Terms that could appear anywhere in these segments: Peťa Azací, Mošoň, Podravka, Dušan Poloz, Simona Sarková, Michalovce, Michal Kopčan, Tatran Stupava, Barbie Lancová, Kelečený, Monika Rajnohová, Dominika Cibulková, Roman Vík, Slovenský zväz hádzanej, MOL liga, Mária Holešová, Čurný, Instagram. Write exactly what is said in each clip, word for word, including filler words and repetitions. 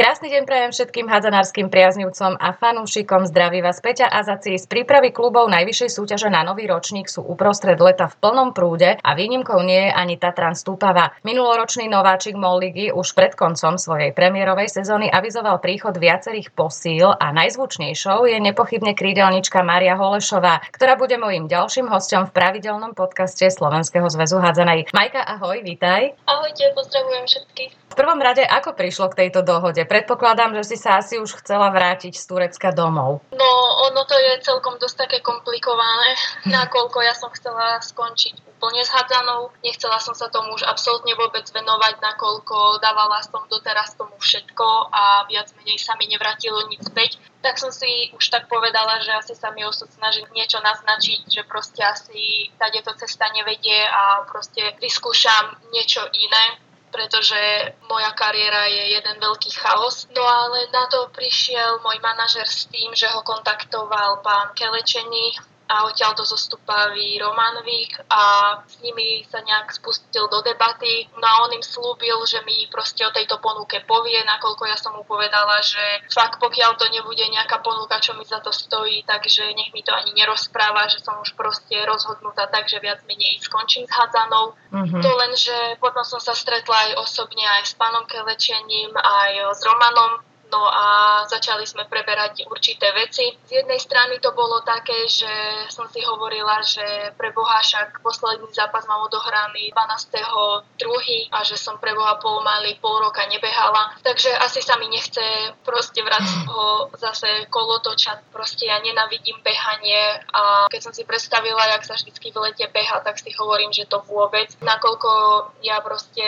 Krásny deň prajem všetkým hádzanárskym priaznivcom a fanúšikom. Zdraví vás Peťa Azací. Z prípravy klubov najvyššej súťaže na nový ročník sú uprostred leta v plnom prúde a výnimkou nie je ani Tatran Stupava. Minuloročný nováčik MOL ligy už pred koncom svojej premiérovej sezóny avizoval príchod viacerých posíl a najzvučnejšou je nepochybne krídelnička Mária Holešová, ktorá bude mojím ďalším hosťom v pravidelnom podcaste Slovenského zväzu hádzanej. Majka, ahoj, vítaj. Ahojte, pozdravujem všetkých. V prvom rade, ako prišlo k tejto dohode? Predpokladám, že si sa asi už chcela vrátiť z Turecka domov. No, ono to je celkom dosť také komplikované, nakoľko ja som chcela skončiť úplne s hádzanou. Nechcela som sa tomu už absolútne vôbec venovať, nakoľko dávala som doteraz tomu všetko a viac menej sa mi nevrátilo nič späť. Tak som si už tak povedala, že asi sa mi osud snaží niečo naznačiť, že proste asi táto cesta nevedie a proste vyskúšam niečo iné, pretože moja kariéra je jeden veľký chaos. No ale na to prišiel môj manažer s tým, že ho kontaktoval pán Kelečený a odtiaľto zo Stupavy Roman Vík a s nimi sa nejak spustil do debaty. No a on im slúbil, že mi proste o tejto ponuke povie, nakoľko ja som mu povedala, že fakt pokiaľ to nebude nejaká ponuka, čo mi za to stojí, takže nech mi to ani nerozpráva, že som už proste rozhodnutá, takže viac menej skončím s hádzanou. Mm-hmm. To len, že potom som sa stretla aj osobne aj s pánom Kelečením, aj s Romanom. No a začali sme preberať určité veci. Z jednej strany to bolo také, že som si hovorila, že pre Boha však posledný zápas mám odohraný dvanásteho druhého a že som pre Boha pomaly pol roka nebehala. Takže asi sa mi nechce proste vrátiť ho zase kolotočať. Proste ja nenávidím behanie a keď som si predstavila, jak sa vždycky v lete beha, tak si hovorím, že to vôbec. Nakoľko ja proste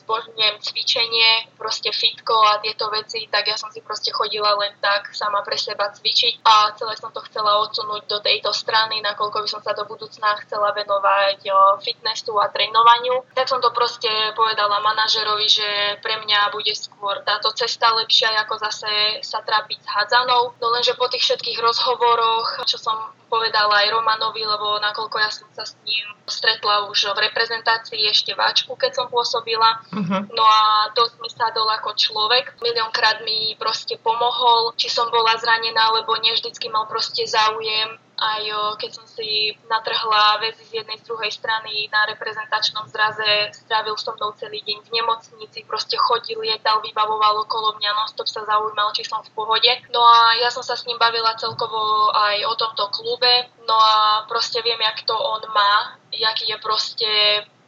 zbožňujem cvičenie, proste fitko a tieto veci, tak ja som si proste chodila len tak sama pre seba cvičiť a celé som to chcela odsunúť do tejto strany, nakoľko by som sa do budúcna chcela venovať fitnessu a trénovaniu. Tak som to proste povedala manažerovi, že pre mňa bude skôr táto cesta lepšia, ako zase sa trápiť s hádzanou. No lenže po tých všetkých rozhovoroch, čo som povedala aj Romanovi, lebo nakoľko ja som sa s ním stretla už v reprezentácii ešte váčku, keď som pôsobila. Uh-huh. No a dosť mi sadol ako človek. Miliónkrát mi proste pomohol, či som bola zranená, lebo nie vždycky mal proste záujem. Aj keď som si natrhla väzy z jednej z druhej strany na reprezentačnom zraze, strávil so mnou celý deň v nemocnici, proste chodil, lietal, vybavoval okolo mňa, nonstop sa zaujímal, či som v pohode. No a ja som sa s ním bavila celkovo aj o tomto klube, no a proste viem, jak to on má, jaký je proste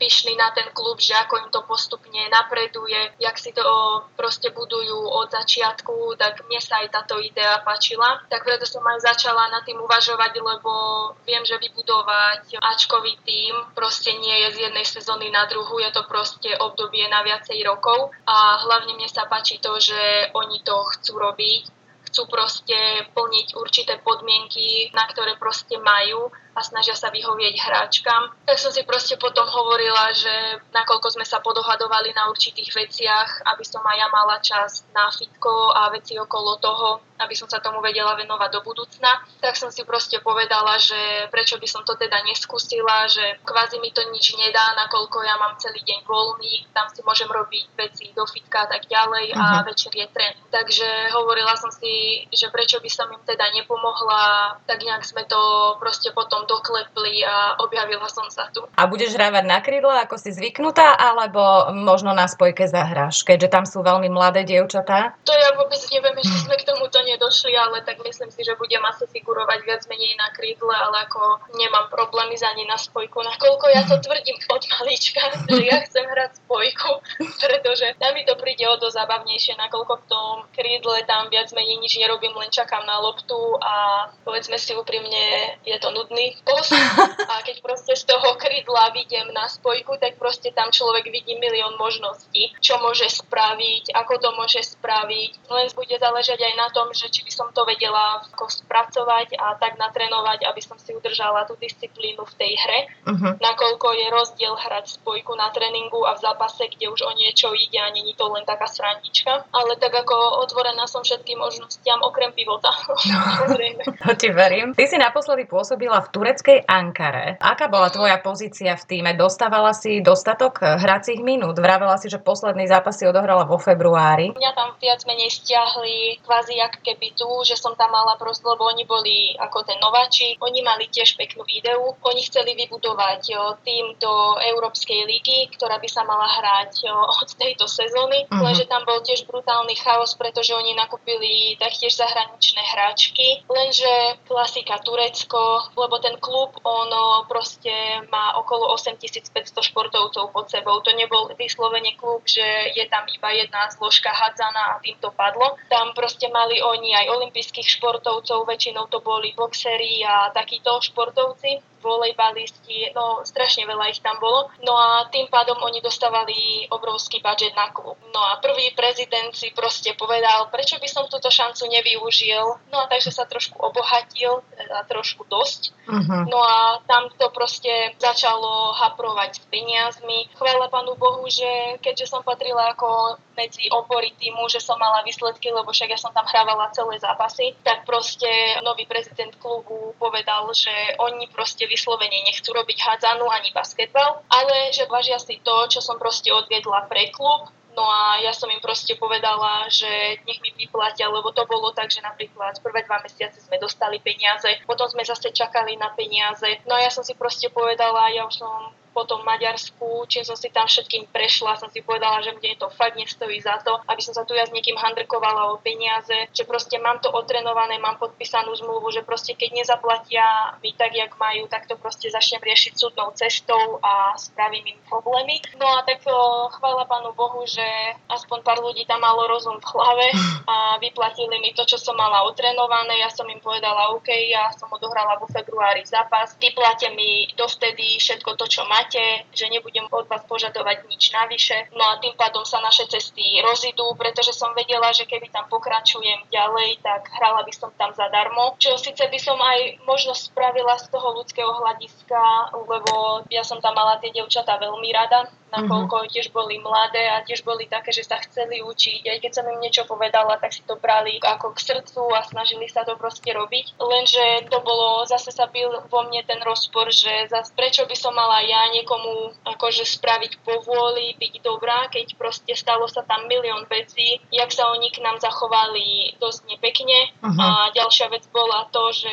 pyšný na ten klub, že ako im to postupne napreduje, jak si to proste budujú od začiatku, tak mne sa aj táto idea páčila. Tak preto som aj začala nad tým uvažovať, lebo viem, že vybudovať Ačkový tím proste nie je z jednej sezóny na druhú, je to proste obdobie na viacej rokov a hlavne mne sa páči to, že oni to chcú robiť. Chcú proste plniť určité podmienky, na ktoré proste majú a snažia sa vyhovieť hráčkam. Tak som si proste potom hovorila, že nakoľko sme sa podohadovali na určitých veciach, aby som aj ja mala čas na fitko a veci okolo toho, aby som sa tomu vedela venovať do budúcna, tak som si proste povedala, že prečo by som to teda neskúsila, že kvázi mi to nič nedá, nakoľko ja mám celý deň voľný, tam si môžem robiť veci do fitka a tak ďalej a uh-huh. večer je tréning. Takže hovorila som si, že prečo by som im teda nepomohla, tak nejak sme to proste potom doklepli a objavila som sa tu. A budeš hrávať na krídla, ako si zvyknutá, alebo možno na spojke zahráš, keďže tam sú veľmi mladé dievčatá? To ja vôbec neviem, že sme k tomuto ne- došli, ale tak myslím si, že budem asi figurovať viac menej na krídle, ale ako nemám problémy za ani na spojku, nakoľko ja to tvrdím od malička, že ja chcem hrať spojku, pretože tam mi to príde o dosť zábavnejšie, nakoľko v tom krídle tam viac menej nič nerobím, len čakám na loptu a povedzme si úprimne, je to nudný post a keď proste z toho krídla vidiem na spojku, tak proste tam človek vidí milión možností, čo môže spraviť, ako to môže spraviť, len bude záležať aj na tom, že či by som to vedela ako spracovať a tak natrénovať, aby som si udržala tú disciplínu v tej hre. Uh-huh. Nakoľko je rozdiel hrať spojku na tréningu a v zápase, kde už o niečo ide a nie je to len taká srandička. Ale tak ako otvorená som všetkým možnostiam okrem pivota. No, to ti verím. Ty si naposledy pôsobila v tureckej Ankare. Aká bola tvoja pozícia v tíme? Dostávala si dostatok hracích minút? Vravela si, že posledný zápas si odohrala vo februári. Mňa tam viac menej stiahli kvázi jak keby tu, že som tam mala prosto, lebo oni boli ako ten nováči. Oni mali tiež peknú ideu. Oni chceli vybudovať tým do Európskej ligy, ktorá by sa mala hrať od tejto sezóny. Mm-hmm. Lenže tam bol tiež brutálny chaos, pretože oni nakúpili taktiež zahraničné hráčky. Lenže klasika Turecko, lebo ten klub, on proste má okolo osemtisícpäťsto športovcov pod sebou. To nebol vyslovene klub, že je tam iba jedna zložka hádzaná a tým to padlo. Tam proste mali oni aj olympijských športovcov, väčšinou to boli boxeri a takíto športovci, volejbalisti, no strašne veľa ich tam bolo. No a tým pádom oni dostávali obrovský budget na klub. No a prvý prezident si proste povedal, prečo by som túto šancu nevyužil. No a takže sa trošku obohatil, a trošku dosť. Uh-huh. No a tam to proste začalo haprovať s peniazmi. Chvála Pánu Bohu, že keďže som patrila ako medzi opory týmu, že som mala výsledky, lebo však ja som tam hrávala celé zápasy, tak proste nový prezident klubu povedal, že oni proste vyslovene nechcú robiť hádzanú ani basketbal, ale že vážia si to, čo som proste odviedla pre klub. No a ja som im proste povedala, že nech mi vyplatia, lebo to bolo tak, že napríklad prvé dva mesiace sme dostali peniaze, potom sme zase čakali na peniaze. No a ja som si proste povedala, ja už som potom Maďarsku, čím som si tam všetkým prešla, som si povedala, že mne to fakt nestojí za to, aby som sa tu ja s niekým handrkovala o peniaze, že proste mám to otrenované, mám podpísanú zmluvu, že proste keď nezaplatia mi tak, jak majú, tak to proste začnem riešiť súdnou cestou a spravím im problémy. No a tak chvála Pánu Bohu, že aspoň pár ľudí tam malo rozum v hlave a vyplatili mi to, čo som mala otrenované. Ja som im povedala, OK, ja som odohrala vo februári zápas, vyplatia mi dovtedy všetko to, čo má, že nebudem od vás požadovať nič navyše. No a tým pádom sa naše cesty rozidú, pretože som vedela, že keby tam pokračujem ďalej, tak hrala by som tam zadarmo. Čo síce by som aj možno spravila z toho ľudského hľadiska, lebo ja som tam mala tie dievčatá veľmi rada, nakoľko tiež boli mladé a tiež boli také, že sa chceli učiť. Aj keď som im niečo povedala, tak si to brali ako k srdcu a snažili sa to proste robiť. Lenže to bolo, zase sa bil vo mne ten rozpor, že zase prečo by som mala ja niekomu akože spraviť povôli, byť dobrá, keď proste stalo sa tam milión vecí, jak sa oni k nám zachovali dosť nepekne. Uh-huh. A ďalšia vec bola to, že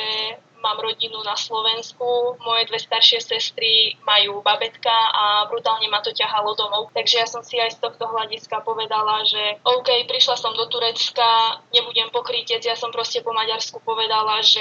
mám rodinu na Slovensku, moje dve staršie sestry majú babetka a brutálne ma to ťahalo domov. Takže ja som si aj z tohto hľadiska povedala, že OK, prišla som do Turecka, nebudem pokrytec, ja som proste po Maďarsku povedala, že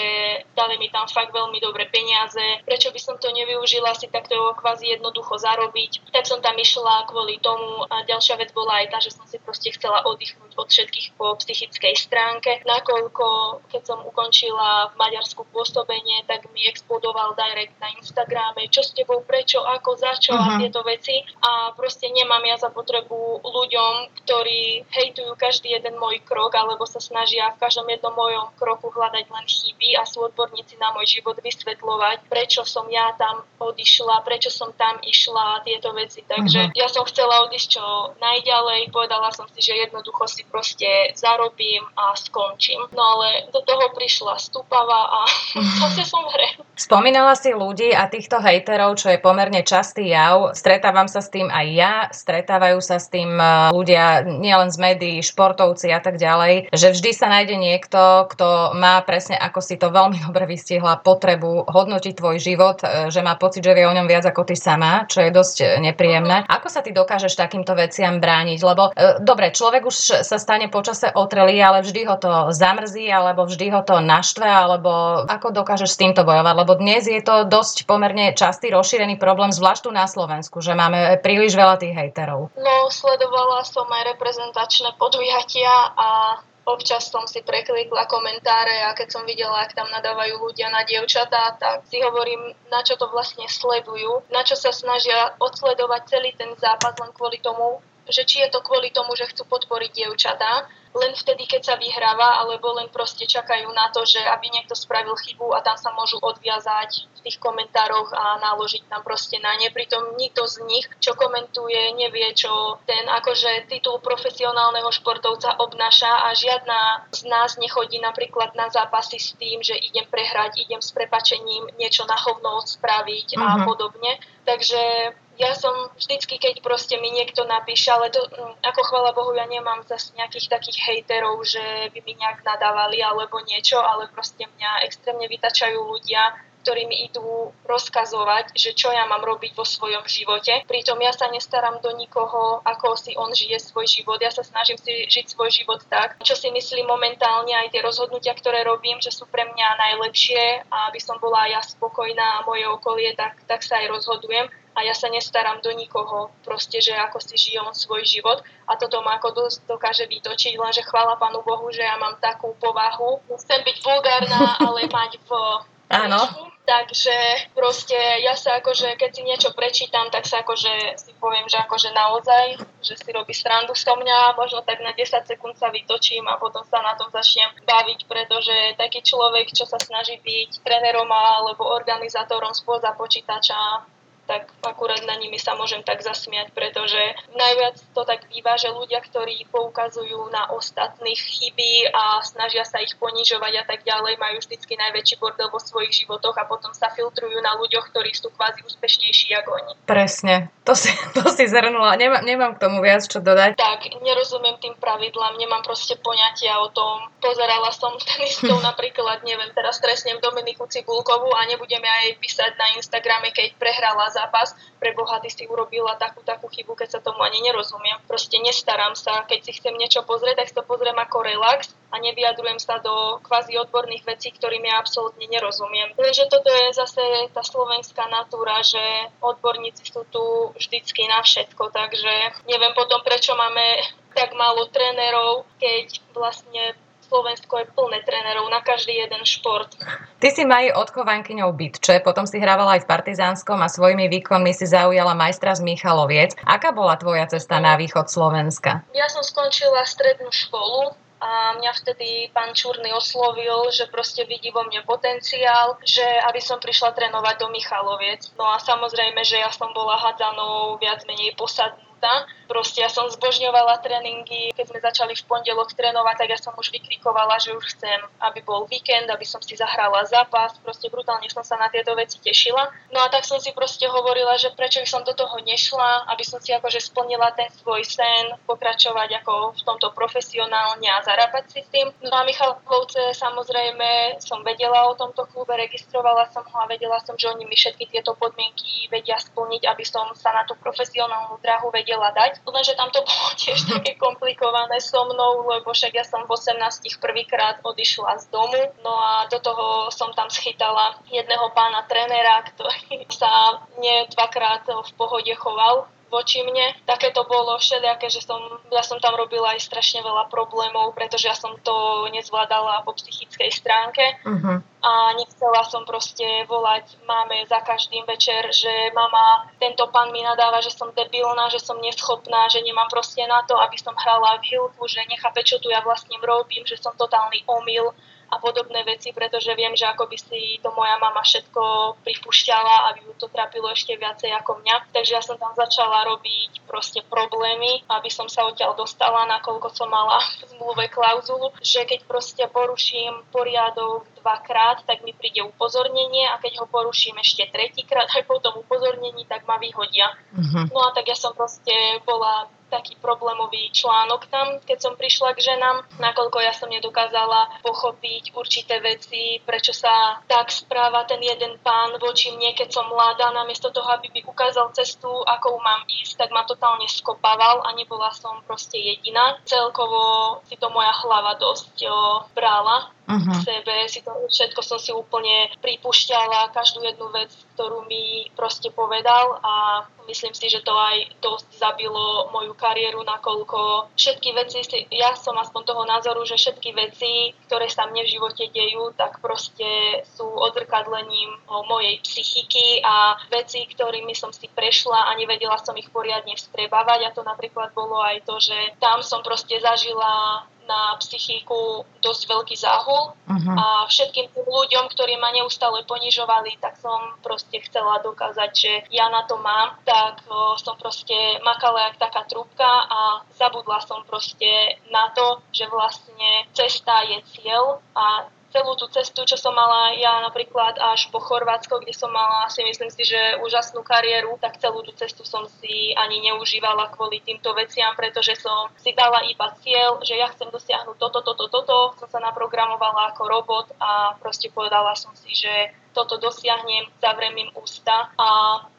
dali mi tam fakt veľmi dobré peniaze, prečo by som to nevyužila si takto kvázi jednoducho zarobiť. Tak som tam išla kvôli tomu a ďalšia vec bola aj tá, že som si proste chcela oddychnúť od všetkých po psychickej stránke, nakoľko keď som ukončila v Maďarsku pôsob, tak mi explodoval direct na Instagrame, čo s tebou, prečo, ako, začo uh-huh. a tieto veci. A proste nemám ja za potrebu ľuďom, ktorí hejtujú každý jeden môj krok, alebo sa snažia v každom jednom mojom kroku hľadať len chyby a sú odborníci na môj život vysvetľovať, prečo som ja tam odišla, prečo som tam išla, tieto veci. Takže uh-huh. ja som chcela odísť čo najďalej, povedala som si, že jednoducho si proste zarobím a skončím. No ale do toho prišla Stupava a spomínala si ľudí a týchto hejterov, čo je pomerne častý jav. Stretávam sa s tým aj ja, stretávajú sa s tým ľudia nielen z médií, športovci a tak ďalej, že vždy sa nájde niekto, kto má presne, ako si to veľmi dobre vystihla, potrebu hodnotiť tvoj život, že má pocit, že vie o ňom viac ako ty sama, čo je dosť nepríjemné. Ako sa ty dokážeš takýmto veciam brániť? Lebo e, dobre, človek už sa stane počase otrelý, ale vždy ho to zamrzí, alebo vždy ho to naštve, alebo ako dokážeš dokážeš s týmto bojovať, lebo dnes je to dosť pomerne častý rozšírený problém, zvlášť tu na Slovensku, že máme príliš veľa tých hejterov. No, sledovala som aj reprezentačné podujatia a občas som si preklikla komentáre a keď som videla, ak tam nadávajú ľudia na dievčatá, tak si hovorím, na čo to vlastne sledujú, na čo sa snažia odsledovať celý ten zápas len kvôli tomu, že či je to kvôli tomu, že chcú podporiť dievčatá, len vtedy, keď sa vyhráva, alebo len proste čakajú na to, že aby niekto spravil chybu a tam sa môžu odviazať v tých komentároch a náložiť tam proste na ne. Pritom nikto z nich, čo komentuje, nevie, čo ten akože titul profesionálneho športovca obnáša a žiadna z nás nechodí napríklad na zápasy s tým, že idem prehrať, idem s prepačením niečo na hovno spraviť uh-huh. a podobne. Takže ja som vždycky, keď proste mi niekto napíše, ale to, ako chvála Bohu, ja nemám zase nejakých takých hejterov, že by mi nejak nadávali alebo niečo, ale proste mňa extrémne vytačajú ľudia, ktorí mi idú rozkazovať, že čo ja mám robiť vo svojom živote. Pritom ja sa nestaram do nikoho, ako si on žije svoj život. Ja sa snažím si žiť svoj život tak, čo si myslím momentálne, aj tie rozhodnutia, ktoré robím, že sú pre mňa najlepšie a aby som bola ja spokojná a moje okolie, tak, tak sa aj rozhodujem. A ja sa nestaram do nikoho, proste, že ako si žije on svoj život a toto ma ako dosť dokáže vytočiť, lenže chvála Pánu Bohu, že ja mám takú povahu. Chcem byť vulgárna, ale mať v... Áno. Takže proste ja sa akože, keď si niečo prečítam, tak sa akože si poviem, že akože naozaj, že si robí srandu so mňa, možno tak na desať sekúnd sa vytočím a potom sa na tom začnem baviť, pretože taký človek, čo sa snaží byť trénerom alebo organizátorom spoza počítača, tak akurát na nimi sa môžem tak zasmiať, pretože najviac to tak býva, že ľudia, ktorí poukazujú na ostatných chyby a snažia sa ich ponižovať a tak ďalej, majú vždycky najväčší bordel vo svojich životoch a potom sa filtrujú na ľuďoch, ktorí sú kvázi úspešnejší ako oni. Presne, to si, to si zhrnula. Nemám, nemám k tomu viac čo dodať. Tak, nerozumiem tým pravidlám, nemám proste poňatia o tom. Pozerala som tenistov napríklad, neviem, teraz trestnem Dominiku Cibulkovú a nebudem ja jej písať na Instagrame, keď prehrala zápas. Pre Boha, ty si urobila takú takú chybu, keď sa tomu ani nerozumiem. Proste nestarám sa. Keď si chcem niečo pozrieť, tak to pozriem ako relax a nevyjadrujem sa do kvázi odborných vecí, ktorým ja absolútne nerozumiem. Takže toto je zase tá slovenská natúra, že odborníci sú tu vždycky na všetko, takže neviem potom, prečo máme tak málo trénerov, keď vlastne Slovensko je plné trénerov na každý jeden šport. Ty si Maji odchovankyňou Bytče, potom si hrávala aj v Partizánskom a svojimi výkonmi si zaujala majstra z Michaloviec. Aká bola tvoja cesta na východ Slovenska? Ja som skončila strednú školu a mňa vtedy pán Čurný oslovil, že proste vidí vo mne potenciál, že aby som prišla trénovať do Michaloviec. No a samozrejme, že ja som bola hádzanou viac menej posadnutá. Proste ja som zbožňovala tréningy. Keď sme začali v pondelok trénovať, tak ja som už vykrikovala, že už chcem, aby bol víkend, aby som si zahrala zápas. Proste brutálne som sa na tieto veci tešila. No a tak som si proste hovorila, že prečo by som do toho nešla, aby som si akože splnila ten svoj sen, pokračovať ako v tomto profesionálne a zarábať si s tým. No a Michalovce, samozrejme, som vedela o tomto klube, registrovala som ho a vedela som, že oni mi všetky tieto podmienky vedia splniť, aby som sa na tú profesionálnu dráhu vedela dať. Lenže tam to bolo tiež také komplikované so mnou, lebo však ja som v osemnástich prvýkrát odišla z domu. No a do toho som tam schytala jedného pána trénera, ktorý sa mne dvakrát v pohode choval voči mne. Také to bolo všelijaké, že som, ja som tam robila aj strašne veľa problémov, pretože ja som to nezvládala po psychickej stránke. Uh-huh. A nechcela som proste volať máme za každým večer, že mama, tento pán mi nadáva, že som debilná, že som neschopná, že nemám proste na to, aby som hrala v hilku, že nechápe, čo tu ja vlastne robím, že som totálny omyl a podobné veci, pretože viem, že ako by si to moja mama všetko pripúšťala, aby ju to trápilo ešte viacej ako mňa. Takže ja som tam začala robiť proste problémy, aby som sa odtiaľ dostala, nakoľko som mala v zmluve klauzulu, že keď proste poruším poriadok dvakrát, tak mi príde upozornenie a keď ho poruším ešte tretíkrát aj po tom upozornení, tak ma vyhodia. Uh-huh. No a tak ja som proste bola taký problémový článok tam, keď som prišla k ženám, nakoľko ja som nedokázala pochopiť určité veci, prečo sa tak správa ten jeden pán voči mne, keď som mladá, namiesto toho, aby by ukázal cestu, ako mám ísť, tak ma totálne skopával a nebola som proste jediná. Celkovo si to moja hlava dosť o, brala. uh-huh. k sebe, si to všetko som si úplne pripúšťala, každú jednu vec, ktorú mi proste povedal, a myslím si, že to aj dosť zabilo moju kariéru, nakoľko všetky veci, ja som aspoň toho názoru, že všetky veci, ktoré sa mne v živote dejú, tak proste sú odzrkadlením mojej psychiky a veci, ktorými som si prešla a nevedela som ich poriadne vstrebávať, a to napríklad bolo aj to, že tam som proste zažila na psychiku dosť veľký záhul uh-huh. a všetkým tým ľuďom, ktorí ma neustále ponižovali, tak som proste chcela dokázať, že ja na to mám, tak o, som proste makala jak taká trúbka a zabudla som proste na to, že vlastne cesta je cieľ, a celú tú cestu, čo som mala ja napríklad až po Chorvátsko, kde som mala si myslím si, že úžasnú kariéru, tak celú tú cestu som si ani neužívala kvôli týmto veciam, pretože som si dala iba cieľ, že ja chcem dosiahnuť toto, toto, toto, som sa naprogramovala ako robot a proste povedala som si, že toto dosiahnem, zavriem im ústa a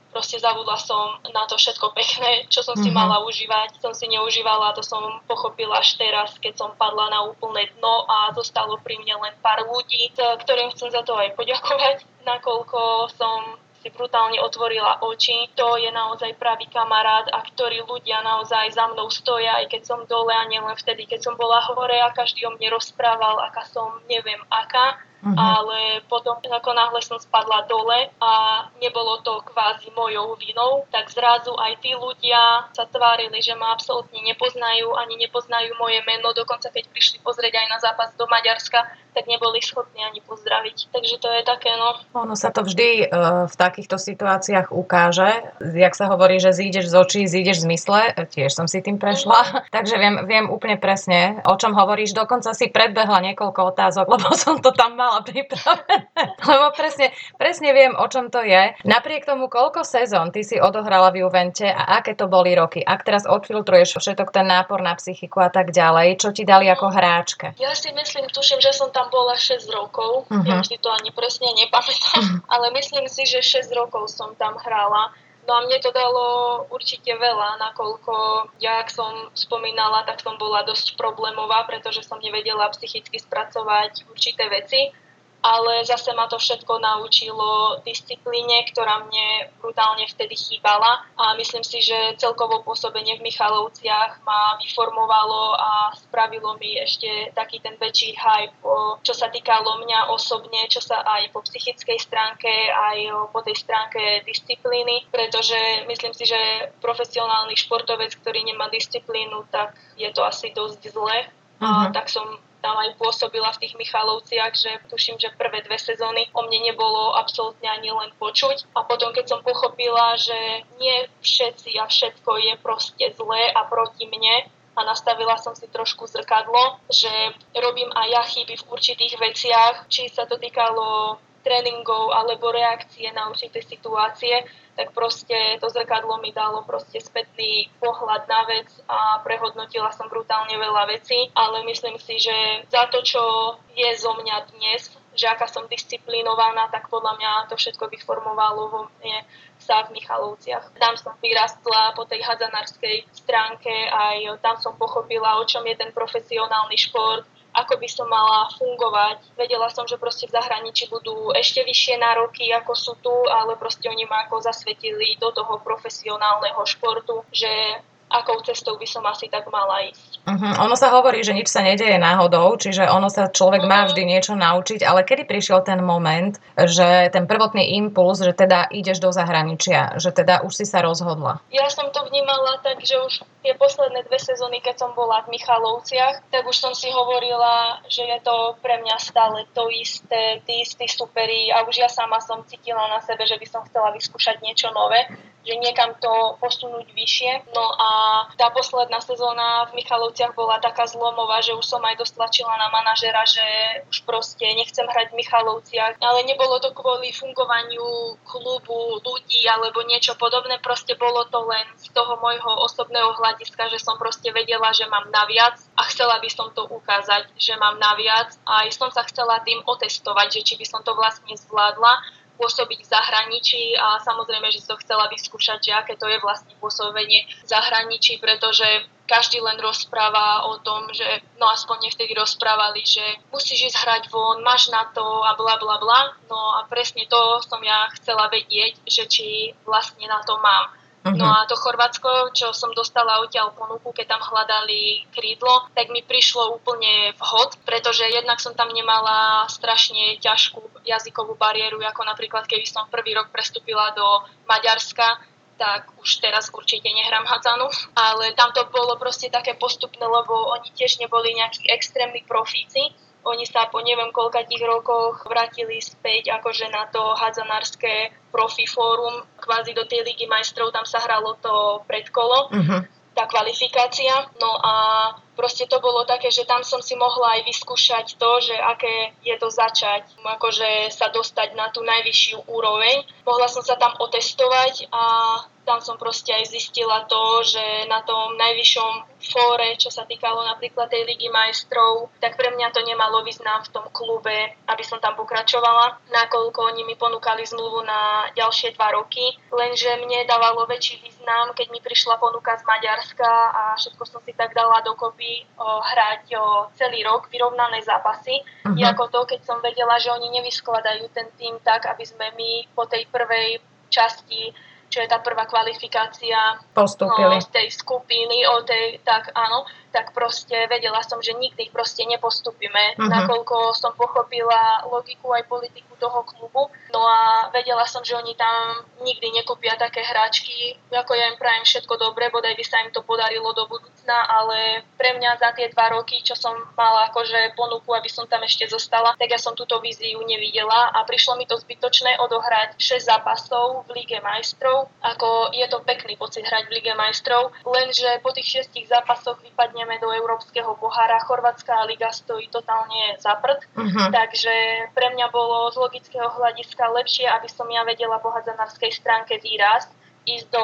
proste zabudla som na to všetko pekné, čo som si mala užívať. Som si neužívala, to som pochopila až teraz, keď som padla na úplné dno a zostalo pri mne len pár ľudí, ktorým chcem za to aj poďakovať, nakoľko som si brutálne otvorila oči. To je naozaj pravý kamarát, a ktorí ľudia naozaj za mnou stoja, aj keď som dole, a nielen vtedy, keď som bola hore, a každý o mne rozprával, aká som, neviem aká. Uh-huh. Ale potom ako náhle som spadla dole a nebolo to kvázi mojou vinou, tak zrazu aj tí ľudia sa tvárili, že ma absolútne nepoznajú, ani nepoznajú moje meno, dokonca keď prišli pozrieť aj na zápas do Maďarska, tak neboli schopní ani pozdraviť. Takže to je také, no. Ono sa to vždy e, v takýchto situáciách ukáže. Jak sa hovorí, že zídeš z očí, zídeš z mysle, tiež som si tým prešla. Uh-huh. Takže viem, viem úplne presne, o čom hovoríš. Dokonca si predbehla niekoľko otázok, lebo som to tam mala pripravené. Lebo presne, presne viem, o čom to je. Napriek tomu, koľko sezón ty si odohrala v Juvente a aké to boli roky? Ak teraz odfiltruješ všetok ten nápor na psychiku a tak ďalej, čo ti dali ako hráčke? Ja si myslím, tuším, že som tam bola šesť rokov. Uh-huh. Ja už si to ani presne nepamätám. Uh-huh. Ale myslím si, že šesť rokov som tam hrála. No a mne to dalo určite veľa, nakoľko ja, ak som spomínala, tak som bola dosť problémová, pretože som nevedela psychicky spracovať určité veci. Ale zase ma to všetko naučilo disciplíne, ktorá mne brutálne vtedy chýbala, a myslím si, že celkovo pôsobenie v Michalovciach ma vyformovalo a spravilo mi ešte taký ten väčší hype, čo sa týkalo mňa osobne, čo sa aj po psychickej stránke, aj po tej stránke disciplíny, pretože myslím si, že profesionálny športovec, ktorý nemá disciplínu, tak je to asi dosť zle. Uh-huh. A tak som tam aj pôsobila v tých Michalovciach, že tuším, že prvé dve sezóny o mne nebolo absolútne ani len počuť. A potom, keď som pochopila, že nie všetci a všetko je proste zlé a proti mne, a nastavila som si trošku zrkadlo, že robím aj ja chyby v určitých veciach, či sa to týkalo tréningov alebo reakcie na určité situácie, tak proste to zrkadlo mi dalo proste spätný pohľad na vec a prehodnotila som brutálne veľa vecí, ale myslím si, že za to, čo je zo mňa dnes, že aká som disciplinovaná, tak podľa mňa to všetko vyformovalo vo mne sa v Michalovciach. Tam som vyrastla po tej hadzanárskej stránke, aj tam som pochopila, o čom je ten profesionálny šport, ako by som mala fungovať. Vedela som, že proste v zahraničí budú ešte vyššie nároky, ako sú tu, ale proste oni ma ako zasvetili do toho profesionálneho športu, že akou cestou by som asi tak mala ísť. Uh-huh. Ono sa hovorí, že nič sa nedeje náhodou, čiže ono sa človek uh-huh. má vždy niečo naučiť, ale kedy prišiel ten moment, že ten prvotný impuls, že teda ideš do zahraničia, že teda už si sa rozhodla? Ja som to vnímala tak, že už tie posledné dve sezóny, keď som bola v Michalovciach, tak už som si hovorila, že je to pre mňa stále to isté, tí istí superi, a už ja sama som cítila na sebe, že by som chcela vyskúšať niečo nové, že niekam to posunúť vyššie. No a tá posledná sezóna v Michalovciach bola taká zlomová, že už som aj dostlačila na manažera, že už proste nechcem hrať v Michalovciach. Ale nebolo to kvôli fungovaniu klubu, ľudí alebo niečo podobné. Proste bolo to len z toho môjho osobného hľadiska, že som proste vedela, že mám naviac a chcela by som to ukázať, že mám naviac. Aj som sa chcela tým otestovať, že či by som to vlastne zvládla. pôsobiť v zahraničí a samozrejme, že som chcela vyskúšať, že aké to je vlastne pôsobenie v zahraničí, pretože každý len rozpráva o tom, že no aspoň vtedy rozprávali, že musíš ísť hrať von, máš na to a bla bla bla. No a presne to som ja chcela vedieť, že či vlastne na to mám. Uh-huh. No a to Chorvátsko, čo som dostala odtiaľ ponuku, keď tam hľadali krídlo, tak mi prišlo úplne vhod, pretože jednak som tam nemala strašne ťažkú jazykovú bariéru, ako napríklad keby som prvý rok prestúpila do Maďarska, tak už teraz určite nehrám hadzanu. Ale tam to bolo proste také postupné, lebo oni tiež neboli nejakí extrémni profíci. Oni sa po neviem koľkých rokoch vrátili späť akože na to hadzanárske profi fórum, kvázi do tej ligy majstrov, tam sa hralo to predkolo, uh-huh. tá kvalifikácia. No a proste to bolo také, že tam som si mohla aj vyskúšať to, že aké je to začať, akože sa dostať na tú najvyššiu úroveň. Mohla som sa tam otestovať a tam som proste aj zistila to, že na tom najvyššom fóre, čo sa týkalo napríklad tej Ligy majstrov, tak pre mňa to nemalo význam v tom klube, aby som tam pokračovala, nakoľko oni mi ponúkali zmluvu na ďalšie dva roky. Lenže mne dávalo väčší význam, keď mi prišla ponuka z Maďarska a všetko som si tak dala dokopy o, hrať o, celý rok vyrovnané zápasy. Uh-huh. I ako to, keď som vedela, že oni nevyskladajú ten tým tak, aby sme my po tej prvej časti, čo je tá prvá kvalifikácia postúpili. No, z tej skupiny, o tej, tak áno, tak proste vedela som, že nikdy proste nepostúpime, uh-huh. nakoľko som pochopila logiku aj politiku toho klubu. No a vedela som, že oni tam nikdy nekúpia také hráčky, ako ja im prajem všetko dobre, bodaj by sa im to podarilo do budúcna, ale pre mňa za tie dva roky, čo som mala akože ponuku, aby som tam ešte zostala, tak ja som túto víziu nevidela a prišlo mi to zbytočné odohrať šesť zápasov v Lige majstrov. Ako je to pekný pocit hrať v Lige majstrov, lenže po tých šiestich zápasoch vypadneme do Európskeho pohára, chorvátska liga stojí totálne za prd, uh-huh. takže pre mňa bolo z logického hľadiska lepšie, aby som ja vedela po hadzanárskej stránke výraz, ísť do,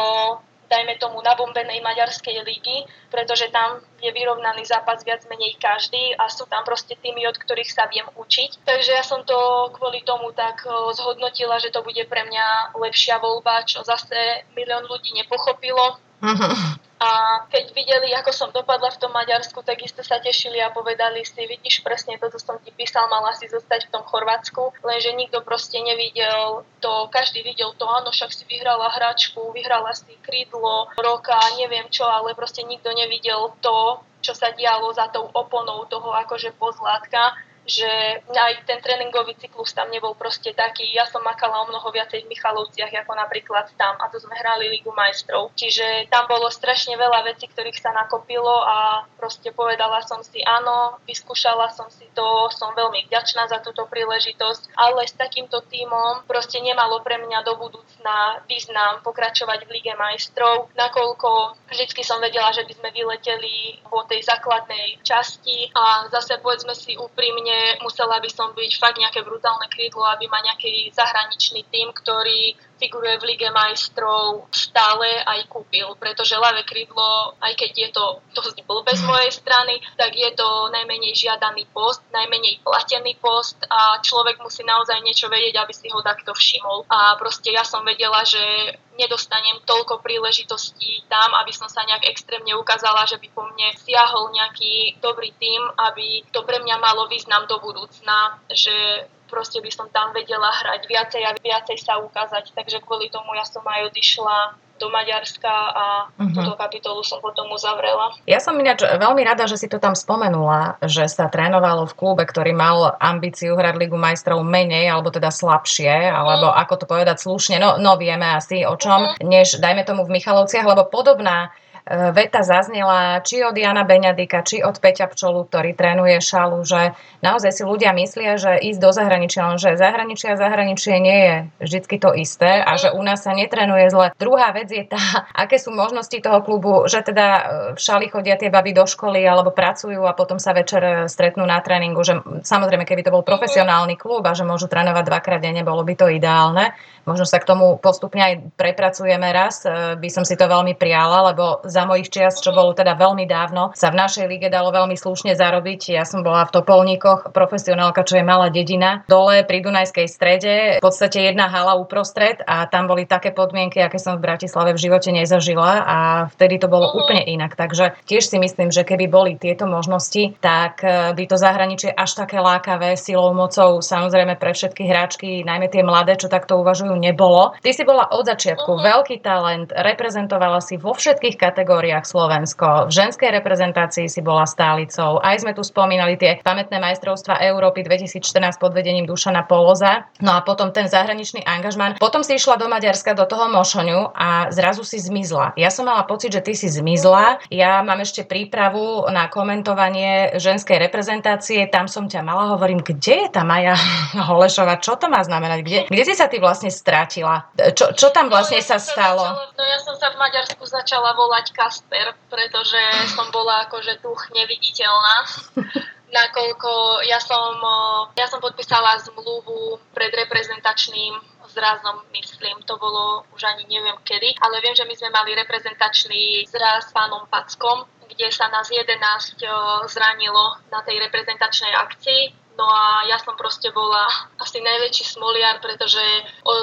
dajme tomu, nabombenej maďarskej ligy, pretože tam je vyrovnaný zápas viac menej každý a sú tam proste tímy, od ktorých sa viem učiť. Takže ja som to kvôli tomu tak zhodnotila, že to bude pre mňa lepšia voľba, čo zase milión ľudí nepochopilo. Uh-huh. A keď videli, ako som dopadla v tom Maďarsku, tak isto sa tešili a povedali si, vidíš presne to, čo som ti písal, mala si zostať v tom Chorvátsku, lenže nikto proste nevidel to, každý videl to, áno, však si vyhrala hračku, vyhrala si krídlo, roka, neviem čo, ale proste nikto nevidel to, čo sa dialo za tou oponou toho akože pozlátka, že aj ten tréningový cyklus tam nebol proste taký. Ja som makala o mnoho viacej v Michalovciach, ako napríklad tam, a to sme hrali Ligu majstrov. Čiže tam bolo strašne veľa vecí, ktorých sa nakopilo a proste povedala som si áno, vyskúšala som si to, som veľmi vďačná za túto príležitosť, ale s takýmto tímom proste nemalo pre mňa do budúcna význam pokračovať v Lige majstrov, nakoľko vždycky som vedela, že by sme vyleteli po tej základnej časti a zase povedzme si úprimne, musela by som byť fakt nejaké brutálne krídlo, aby ma nejaký zahraničný tím, ktorý figuruje v Lige majstrov, stále aj kúpil, pretože ľavé krídlo, aj keď je to dosť blbé z mojej strany, tak je to najmenej žiadaný post, najmenej platený post a človek musí naozaj niečo vedieť, aby si ho takto všimol. A proste ja som vedela, že nedostanem toľko príležitostí tam, aby som sa nejak extrémne ukázala, že by po mne siahol nejaký dobrý tím, aby to pre mňa malo význam do budúcna, že proste by som tam vedela hrať viacej a viacej sa ukázať. Takže kvôli tomu ja som aj odišla do Maďarska a uh-huh. túto kapitolu som potom uzavrela. Ja som ináč veľmi rada, že si to tam spomenula, že sa trénovalo v klube, ktorý mal ambíciu hrať Ligu majstrov menej, alebo teda slabšie, uh-huh. alebo ako to povedať slušne, no, no vieme asi o čom, uh-huh. než dajme tomu v Michalovciach, lebo podobná veta zaznela či od Jana Beňadika, či od Peťa Pčolu, ktorý trénuje Šalu, že naozaj si ľudia myslia, že ísť do zahraničia, lenže zahraničia a zahraničie nie je vždycky to isté a že u nás sa netrénuje zle. Druhá vec je tá, aké sú možnosti toho klubu, že teda v Šali chodia tie baby do školy alebo pracujú a potom sa večer stretnú na tréningu, že samozrejme, keby to bol profesionálny klub a že môžu trénovať dvakrát denne, bolo by to ideálne. Možno sa k tomu postupne aj prepracujeme raz, by som si to veľmi priala, lebo za mojich čias, čo bolo teda veľmi dávno, sa v našej lige dalo veľmi slušne zarobiť. Ja som bola v Topolníkoch, profesionálka, čo je malá dedina, dole pri Dunajskej strede, v podstate jedna hala uprostred a tam boli také podmienky, aké som v Bratislave v živote nezažila a vtedy to bolo úplne inak. Takže tiež si myslím, že keby boli tieto možnosti, tak by to zahraničie až také lákavé silou, mocou, samozrejme pre všetky hráčky, najmä tie mladé, čo takto uvažujú, nebolo. Ty si bola od začiatku veľký talent, reprezentovala si vo všetkých kategóriách Slovensko. V ženskej reprezentácii si bola stálicou. Aj sme tu spomínali tie pamätné majstrovstvá Európy dvetisícštrnásť pod vedením Dušana Poloza. No a potom ten zahraničný angažman. Potom si išla do Maďarska, do toho Mošoňu a zrazu si zmizla. Ja som mala pocit, že ty si zmizla. Ja mám ešte prípravu na komentovanie ženskej reprezentácie. Tam som ťa mala, hovorím, kde je tá Mája Holešová? Čo to má znamenať? Kde, kde si sa ty vlastne stratila? Čo, čo tam vlastne no, ja sa stalo? Začala, no ja som sa v Maďarsku začala volať Kasper, pretože som bola akože duch neviditeľná. Nakoľko ja som, ja som podpísala zmluvu pred reprezentačným zrazom, myslím, to bolo už ani neviem kedy, ale viem, že my sme mali reprezentačný zraz s pánom Packom, kde sa nás jedenásť zranilo na tej reprezentačnej akcii. No a ja som proste bola asi najväčší smoliar, pretože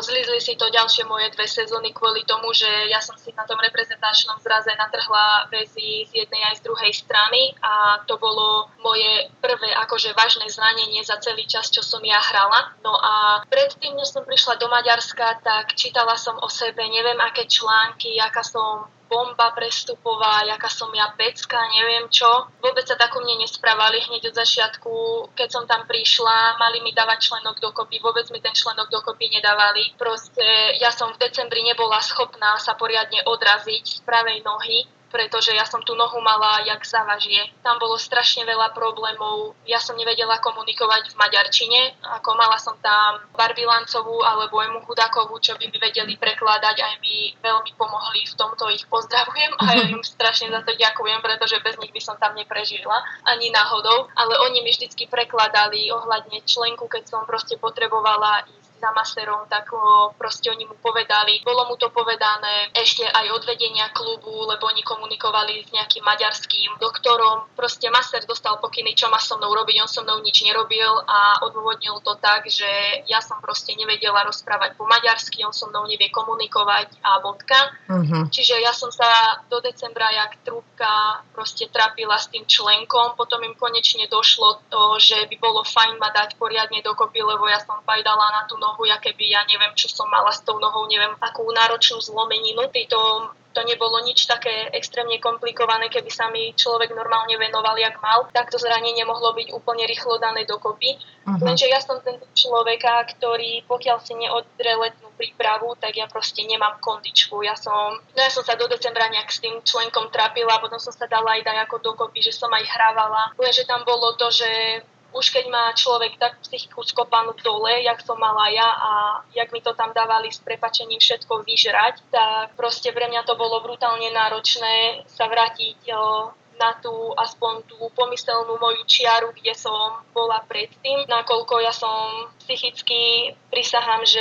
zlizli si to ďalšie moje dve sezóny kvôli tomu, že ja som si na tom reprezentačnom zraze natrhla väzy z jednej aj z druhej strany a to bolo moje prvé akože vážne zranenie za celý čas, čo som ja hrala. No a predtým, než som prišla do Maďarska, tak čítala som o sebe, neviem aké články, aká som bomba prestupová, jaká som ja pecka, neviem čo. Vôbec sa tak u mne nesprávali hneď od začiatku. Keď som tam prišla, mali mi dávať členok dokopy, vôbec mi ten členok dokopy nedávali. Proste ja som v decembri nebola schopná sa poriadne odraziť z pravej nohy, pretože ja som tú nohu mala jak závažie. Tam bolo strašne veľa problémov. Ja som nevedela komunikovať v maďarčine. Ako mala som tam Barbilancovú alebo Emu Chudákovú, čo by mi vedeli prekladať. Aj mi veľmi pomohli. V tomto ich pozdravujem a ja im strašne za to ďakujem, pretože bez nich by som tam neprežila ani náhodou. Ale oni mi vždycky prekladali ohľadne členku, keď som proste potrebovala ísť za masterom, tak ho proste oni mu povedali. Bolo mu to povedané ešte aj od vedenia klubu, lebo oni komunikovali s nejakým maďarským doktorom. Proste master dostal pokyny, čo má so mnou robiť, on so mnou nič nerobil a odôvodnil to tak, že ja som proste nevedela rozprávať po maďarsky, on so mnou nevie komunikovať a bodka. Uh-huh. Čiže ja som sa do decembra jak trúbka proste trápila s tým členkom, potom im konečne došlo to, že by bolo fajn ma dať poriadne dokopy, lebo ja som pajdala na tú nohu, ja keby, ja neviem, čo som mala s tou nohou, neviem, akú náročnú zlomeninu. Týto, to nebolo nič také extrémne komplikované, keby sa mi človek normálne venoval, jak mal, tak to zranenie mohlo byť úplne rýchlo dané dokopy. Uh-huh. Lenže ja som ten človeka, ktorý, pokiaľ si neodre letnú prípravu, tak ja proste nemám kondičku. Ja som, no ja som sa do decembra nejak s tým členkom trápila, potom som sa dala aj dať ako dokopy, že som aj hrávala. Lenže tam bolo to, že už keď má človek tak psychiku skopanú dole, jak som mala ja a jak mi to tam dávali s prepačením všetko vyžrať, tak proste pre mňa to bolo brutálne náročné sa vrátiť jo, na tú aspoň tú pomyselnú moju čiaru, kde som bola predtým. Nakoľko ja som psychicky prisahám, že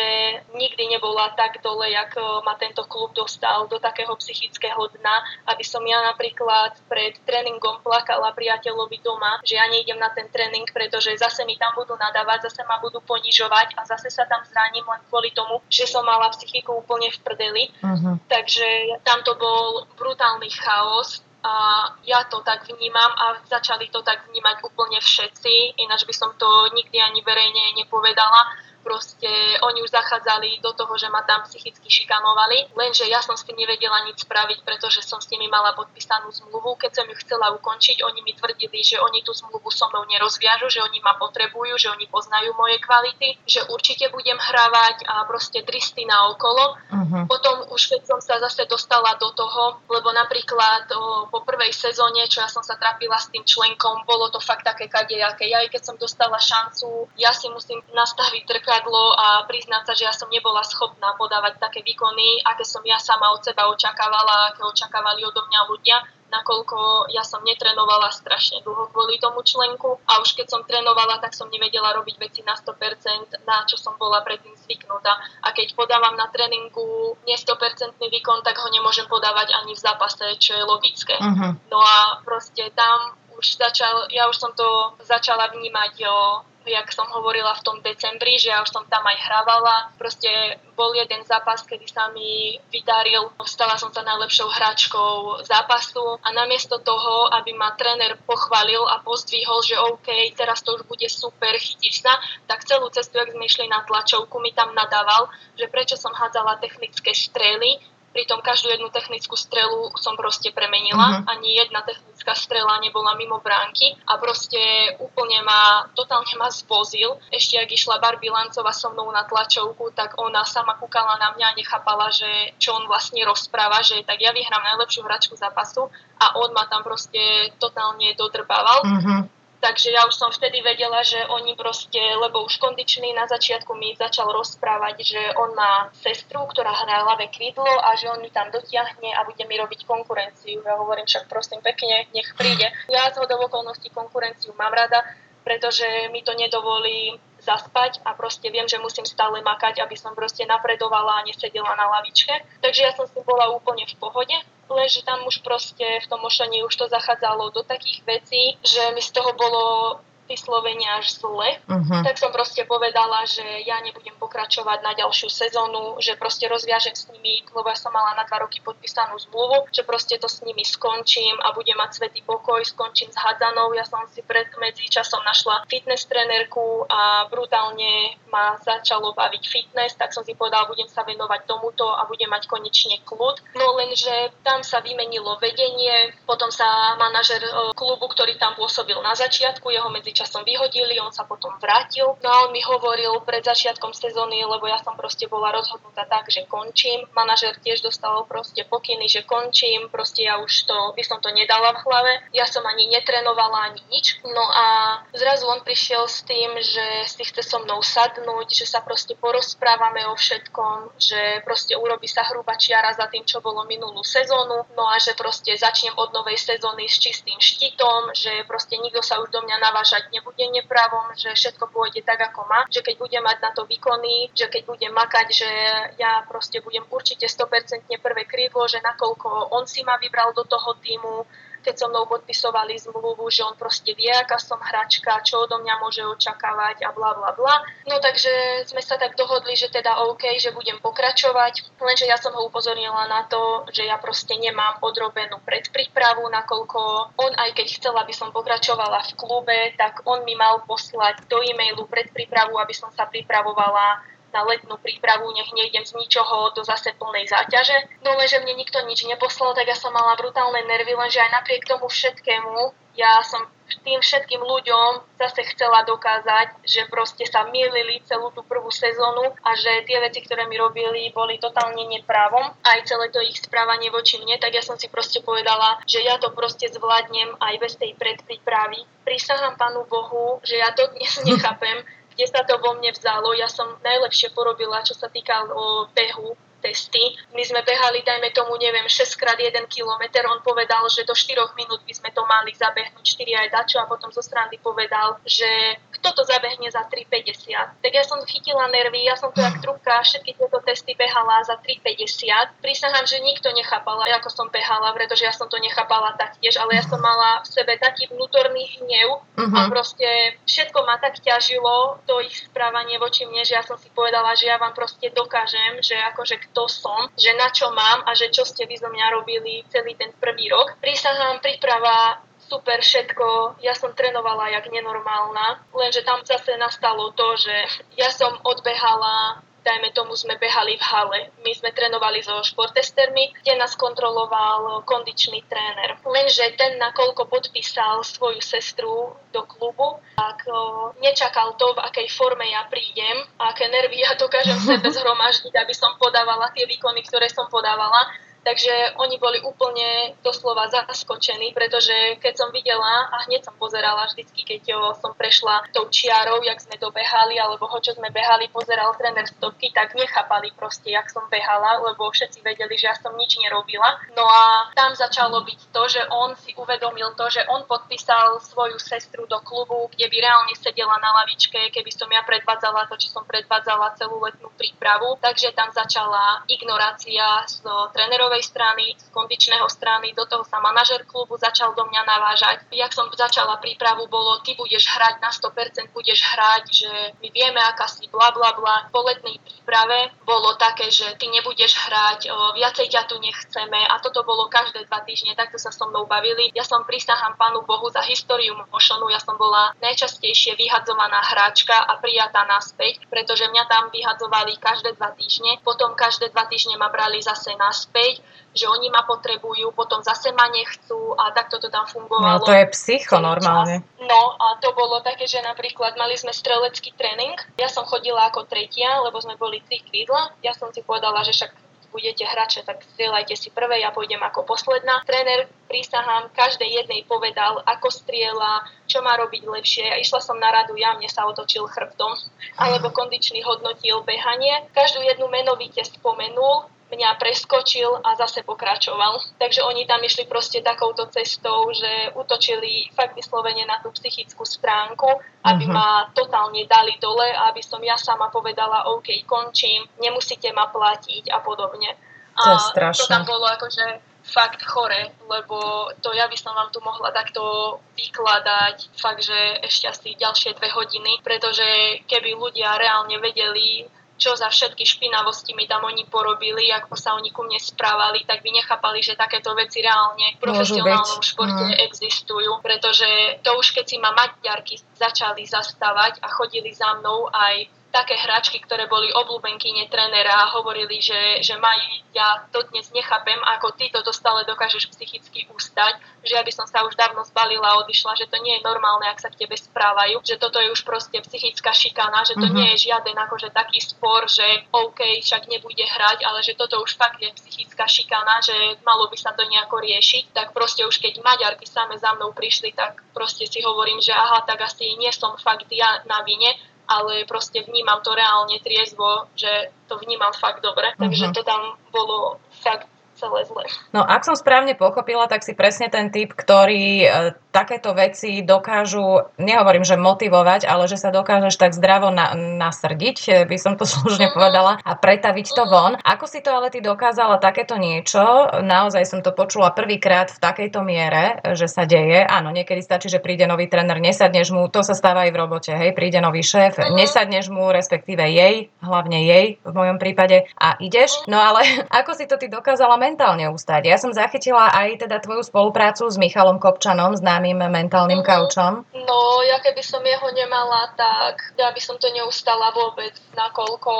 nikdy nebola tak dole, jak ma tento klub dostal do takého psychického dna, aby som ja napríklad pred tréningom plakala priateľovi doma, že ja nejdem na ten tréning, pretože zase mi tam budú nadávať, zase ma budú ponižovať a zase sa tam zraním len kvôli tomu, že som mala psychiku úplne v prdeli. Uh-huh. Takže tam to bol brutálny chaos. A ja to tak vnímam a začali to tak vnímať úplne všetci, ináč by som to nikdy ani verejne nepovedala. Proste oni už zachádzali do toho, že ma tam psychicky šikanovali, lenže ja som s tým nevedela nič spraviť, pretože som s nimi mala podpísanú zmluvu. Keď som ju chcela ukončiť, oni mi tvrdili, že oni tú zmluvu so mnou nerozviažu, že oni ma potrebujú, že oni poznajú moje kvality, že určite budem hrávať a proste dristy naokolo. Uh-huh. Potom už keď som sa zase dostala do toho, lebo napríklad o, po prvej sezóne, čo ja som sa trapila s tým členkom, bolo to fakt také kadejaké. Ja aj keď som dostala šancu, ja si musím nastaviť drka a priznať sa, že ja som nebola schopná podávať také výkony, aké som ja sama od seba očakávala, aké očakávali odo mňa ľudia. nakoľko ja som netrenovala strašne dlho kvôli tomu členku a už keď som trénovala, tak som nevedela robiť veci na sto percent, na čo som bola predtým zvyknutá. A keď podávam na tréningu nie sto percent výkon, tak ho nemôžem podávať ani v zápase, čo je logické. Uh-huh. No a proste tam už začal, ja už som to začala vnímať, jo, jak som hovorila v tom decembri, že ja už som tam aj hrávala. Proste bol jeden zápas, kedy sa mi vydaril. Stala som sa najlepšou hráčkou zápasu a namiesto toho, aby ma tréner pochválil a pozdvihol, že OK, teraz to už bude super, chytíš sa, tak celú cestu, jak sme išli na tlačovku, mi tam nadával, že prečo som hádzala technické strely. Pritom každú jednu technickú strelu som proste premenila. Uh-huh. Ani jedna technická strela nebola mimo bránky. A proste úplne ma, totálne ma zvozil. Ešte ak išla Barbie Lancová so mnou na tlačovku, tak ona sama kúkala na mňa a nechápala, že čo on vlastne rozpráva, že tak ja vyhrám najlepšiu hračku zápasu a on ma tam proste totálne dodrbával. Uh-huh. Takže ja už som vtedy vedela, že oni proste, lebo už kondičný na začiatku mi začal rozprávať, že on má sestru, ktorá hrá ľavé krídlo a že on ju tam dotiahne a bude mi robiť konkurenciu. Ja hovorím, však prosím pekne, nech príde. Ja z hodou okolností konkurenciu mám rada, pretože mi to nedovolí zaspať a proste viem, že musím stále makať, aby som proste napredovala a nesedela na lavičke. Takže ja som si bola úplne v pohode. Lež tam už proste v tom Mošoni už to zachádzalo do takých vecí, že mi z toho bolo vyslovene až zle. Uh-huh. Tak som proste povedala, že ja nebudem pokračovať na ďalšiu sezónu, že proste rozviažem s nimi, lebo ja som mala na dva roky podpísanú zmluvu, že proste to s nimi skončím a budem mať svätý pokoj, skončím s hádzanou. Ja som si pred medzi časom našla fitness trénerku a brutálne ma začalo baviť fitness, tak som si povedala, budem sa venovať tomuto a budem mať konečne kľud. No lenže tam sa vymenilo vedenie, potom sa manažer klubu, ktorý tam pôsobil na začiatku, jeho medzi som vyhodili, on sa potom vrátil. No a on mi hovoril pred začiatkom sezóny, lebo ja som proste bola rozhodnutá tak, že končím. Manažer tiež dostal proste pokyny, že končím. Proste ja už to, by som to nedala v hlave. Ja som ani netrenovala, ani nič. No a zrazu on prišiel s tým, že si chce so mnou sadnúť, že sa proste porozprávame o všetkom, že proste urobí sa hrubá čiara za tým, čo bolo minulú sezónu. No a že proste začnem od novej sezóny s čistým štítom, že proste nikto sa už do mňa navážať nebude nepravom, že všetko pôjde tak, ako má, že keď budem mať na to výkony, že keď budem makať, že ja proste budem určite sto percent prvé krídlo, že nakoľko on si ma vybral do toho týmu, keď so mnou podpisovali zmluvu, že on proste vie, aká som hračka, čo odo mňa môže očakávať a bla bla bla. No takže sme sa tak dohodli, že teda OK, že budem pokračovať, lenže ja som ho upozornila na to, že ja proste nemám odrobenú predprípravu, nakoľko on aj keď chcel, aby som pokračovala v klube, tak on mi mal poslať do e-mailu predprípravu, aby som sa pripravovala na letnú prípravu, nech nejdem z ničoho do zase plnej záťaže. No lenže mne nikto nič neposlal, tak ja som mala brutálne nervy, lenže aj napriek tomu všetkému ja som tým všetkým ľuďom zase chcela dokázať, že proste sa mýlili celú tú prvú sezónu a že tie veci, ktoré mi robili, boli totálne neprávom. Aj celé to ich správanie voči mne, tak ja som si proste povedala, že ja to proste zvládnem aj bez tej predprípravy. Prisahám Pánu Bohu, že ja to dnes nechápem, kde sa to vo mne vzalo. Ja som najlepšie porobila, čo sa týka o behu, testy. My sme behali, dajme tomu, neviem, šesť krát jeden kilometer. On povedal, že do štyroch minút by sme to mali zabehnúť, štyri aj dačo, a potom zo strany povedal, že kto to zabehne za tri päťdesiat. Tak ja som chytila nervy, ja som to jak trúbka, všetky tieto testy behala za tri päťdesiat. Prisahám, že nikto nechápala, ako som behala, pretože ja som to nechápala taktiež, ale ja som mala v sebe taký vnútorný hnev, uh-huh, a proste všetko ma tak ťažilo, to ich správanie voči mne, že ja som si povedala, že ja vám proste dokážem, že akože to som, že na čo mám a že čo ste vy zo mňa robili celý ten prvý rok. Prísahám, príprava, super všetko, ja som trénovala jak nenormálna, lenže tam zase nastalo to, že ja som odbehala, dajme tomu sme behali v hale. My sme trénovali so športestermi, kde nás kontroloval kondičný tréner. Lenže ten, nakoľko podpísal svoju sestru do klubu, tak o, nečakal to, v akej forme ja prídem, aké nervy ja dokážem sebe zhromaždiť, aby som podávala tie výkony, ktoré som podávala. Takže oni boli úplne doslova zaskočení, pretože keď som videla a hneď som pozerala vždycky, keď som prešla tou čiarou, jak sme dobehali, alebo ho, čo sme behali, pozeral tréner stopky, tak nechápali proste, jak som behala, lebo všetci vedeli, že ja som nič nerobila. No a tam začalo byť to, že on si uvedomil to, že on podpísal svoju sestru do klubu, kde by reálne sedela na lavičke, keby som ja predvádzala to, čo som predvádzala celú letnú prípravu. Takže tam začala ignorácia z trénerov strany, z kondičného strany, do toho sa manažer klubu začal do mňa navážať. Jak som začala prípravu, bolo, ty budeš hrať na sto percent, budeš hrať, že my vieme, aká si bla bla bla. Po letnej príprave bolo také, že ty nebudeš hrať, o, viacej ťa tu nechceme, a toto bolo každé dva týždne, takto sa so mnou bavili. Ja som prisahám Pánu Bohu za históriu Mošonu, ja som bola najčastejšie vyhadzovaná hráčka a prijatá naspäť, pretože mňa tam vyhadzovali každé dva týždne, potom každé dva týždne ma brali zase naspäť, že oni ma potrebujú, potom zase ma nechcú, a takto to tam fungovalo. No to je psycho normálne. No a to bolo také, že napríklad mali sme strelecký tréning, ja som chodila ako tretia, lebo sme boli tri krídla, ja som si povedala, že však budete hrače, tak strieľajte si prvé, ja pôjdem ako posledná. Tréner, prísahám, každej jednej povedal, ako strieľa, čo má robiť lepšie. A išla som na radu, ja mne sa otočil chrbtom, alebo kondičný hodnotil behanie. Každú jednu menovite spomenul, mňa preskočil a zase pokračoval. Takže oni tam išli proste takouto cestou, že útočili fakt vyslovene na tú psychickú stránku, aby uh-huh. ma totálne dali dole, aby som ja sama povedala, OK, končím, nemusíte ma platiť a podobne. To je strašné. A to tam bolo akože fakt chore, lebo to ja by som vám tu mohla takto vykladať fakt, že ešte asi ďalšie dve hodiny, pretože keby ľudia reálne vedeli, čo za všetky špinavosti mi tam oni porobili, ako sa oni ku mne správali, tak by nechápali, že takéto veci reálne v profesionálnom športe mm. existujú, pretože to už keď si ma Maďarky začali zastávať a chodili za mnou aj také hráčky, ktoré boli obľúbenkyne trénera, a hovorili, že, že Maji, ja to dnes nechápem, ako ty toto stále dokážeš psychicky ustať, že ja by som sa už dávno zbalila a odišla, že to nie je normálne, ak sa k tebe správajú, že toto je už proste psychická šikana, že to mm-hmm. nie je žiaden akože taký spor, že OK, však nebude hrať, ale že toto už fakt je psychická šikana, že malo by sa to nejako riešiť. Tak proste už keď Maďarky same za mnou prišli, tak proste si hovorím, že aha, tak asi nie som fakt ja na vine, ale proste vnímam to reálne triezvo, že to vnímam fakt dobre. Uh-huh. Takže to tam bolo fakt celé zle. No ak som správne pochopila, tak si presne ten typ, ktorý e, takéto veci dokážu, nehovorím, že motivovať, ale že sa dokážeš tak zdravo na, nasrdiť, by som to slušne uh-huh. povedala, a pretaviť to uh-huh. von. Ako si to ale ty dokázala takéto niečo? Naozaj som to počula prvýkrát v takejto miere, že sa deje. Áno, niekedy stačí, že príde nový tréner, nesadneš mu, to sa stáva aj v robote, hej, príde nový šéf, uh-huh. nesadneš mu, respektíve jej, hlavne jej v mojom prípade, a ideš. No ale ako si to ty dokázala mentálne ustať? Ja som zachytila aj teda tvoju spoluprácu s Michalom Kopčanom, známym mentálnym mm-hmm. kaučom. No, ja keby som jeho nemala, tak ja by som to neustala vôbec, nakoľko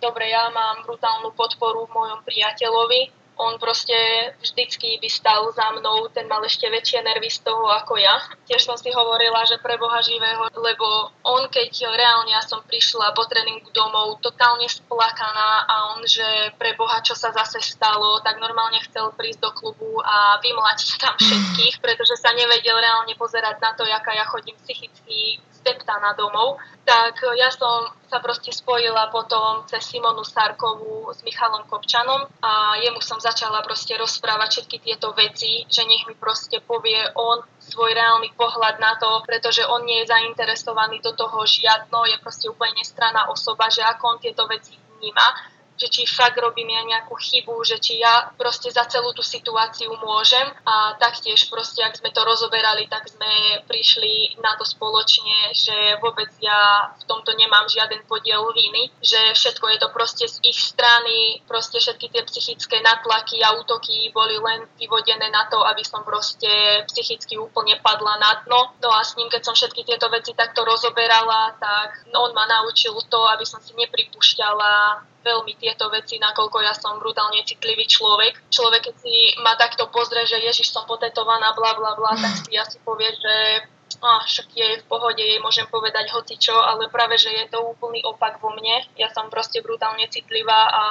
dobre, ja mám brutálnu podporu v mojom priateľovi. On proste vždycky by stal za mnou, ten mal ešte väčšie nervy z toho ako ja. Tiež som si hovorila, že pre Boha živého, lebo on, keď reálne ja som prišla po tréningu domov totálne splakaná, a on, že pre Boha, čo sa zase stalo, tak normálne chcel prísť do klubu a vymlatiť tam všetkých, pretože sa nevedel reálne pozerať na to, jaká ja chodím psychicky na domov, tak ja som sa proste spojila potom cez Simonu Sarkovú s Michalom Kopčanom a jemu som začala proste rozprávať všetky tieto veci, že nech mi proste povie on svoj reálny pohľad na to, pretože on nie je zainteresovaný do toho žiadno, je proste úplne nestranná osoba, že ako on tieto veci vníma, že či fakt robím ja nejakú chybu, že či ja proste za celú tú situáciu môžem, a taktiež proste, ak sme to rozoberali, tak sme prišli na to spoločne, že vôbec ja v tomto nemám žiaden podiel viny, že všetko je to proste z ich strany, proste všetky tie psychické natlaky a útoky boli len vyvodené na to, aby som proste psychicky úplne padla na dno. No a s ním, keď som všetky tieto veci takto rozoberala, tak on ma naučil to, aby som si nepripúšťala veľmi tieto veci, nakoľko ja som brutálne citlivý človek. Človek, keď si ma takto pozrie, že Ježiš, som potetovaná, bla bla bla, tak si ja si povie, že a však je v pohode, jej môžem povedať hocičo, ale práve, že je to úplný opak vo mne. Ja som proste brutálne citlivá a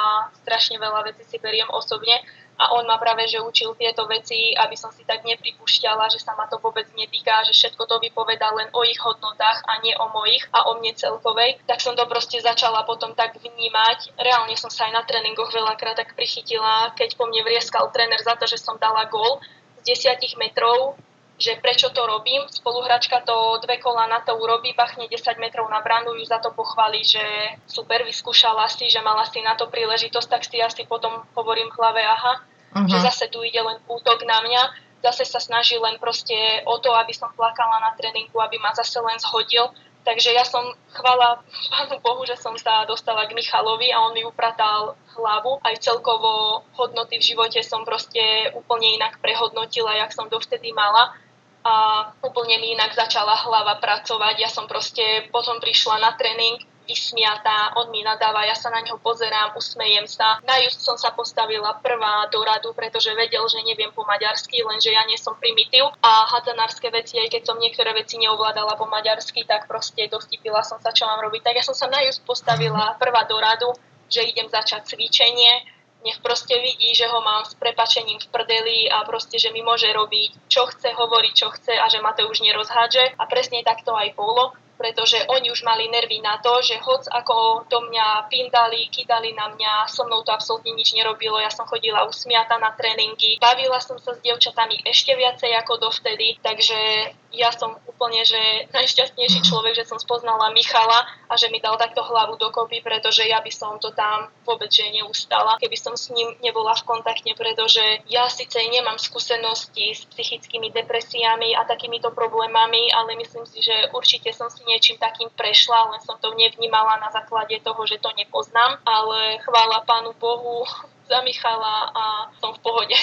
strašne veľa vecí si beriem osobne a on ma práve, že učil tieto veci, aby som si tak nepripúšťala, že sa ma to vôbec netýka, že všetko to vypovedá len o ich hodnotách a nie o mojich a o mne celkovej. Tak som to proste začala potom tak vnímať. Reálne som sa aj na tréningoch veľakrát tak prichytila, keď po mne vrieskal tréner za to, že som dala gól z desať metrov, že prečo to robím. Spoluhračka to dve kola na to urobí, bachne desať metrov na bránu, ju za to pochváli, že super, vyskúšala si, že mala si na to príležitosť, tak si asi potom hovorím v hlave, aha, uh-huh. že zase tu ide len útok na mňa, zase sa snaží len proste o to, aby som plakala na tréninku, aby ma zase len zhodil. Takže ja som, chvála Pánu Bohu, že som sa dostala k Michalovi a on mi upratal hlavu. Aj celkovo hodnoty v živote som proste úplne inak prehodnotila, jak som dovtedy mala. A úplne mi inak začala hlava pracovať. Ja som proste potom prišla na tréning vysmiatá, on mi nadáva, ja sa na neho pozerám, usmejem sa. Na just som sa postavila prvá do radu, pretože vedel, že neviem po maďarsky, lenže ja nie som primitív. A hadanárske veci, aj keď som niektoré veci neovládala po maďarsky, tak proste dovtipila som sa, čo mám robiť. Tak ja som sa na just postavila prvá do radu, že idem začať cvičenie. Nech proste vidí, že ho mám s prepačením v prdeli a proste, že mi môže robiť, čo chce, hovoriť, čo chce a že ma to už nerozhádže. A presne tak to aj bolo, pretože oni už mali nervy na to, že hoc ako do mňa pindali, kydali na mňa, so mnou to absolútne nič nerobilo. Ja som chodila usmiata na tréningy, bavila som sa s dievčatami ešte viacej ako dovtedy, takže ja som úplne, že najšťastnejší človek, že som spoznala Michala a že mi dal takto hlavu dokopy, pretože ja by som to tam vôbec že neustala, keby som s ním nebola v kontakte, pretože ja síce nemám skúsenosti s psychickými depresiami a takýmito problémami, ale myslím si, že určite som si niečím takým prešla, len som to nevnímala na základe toho, že to nepoznám, ale chvála Pánu Bohu za Michala a som v pohode.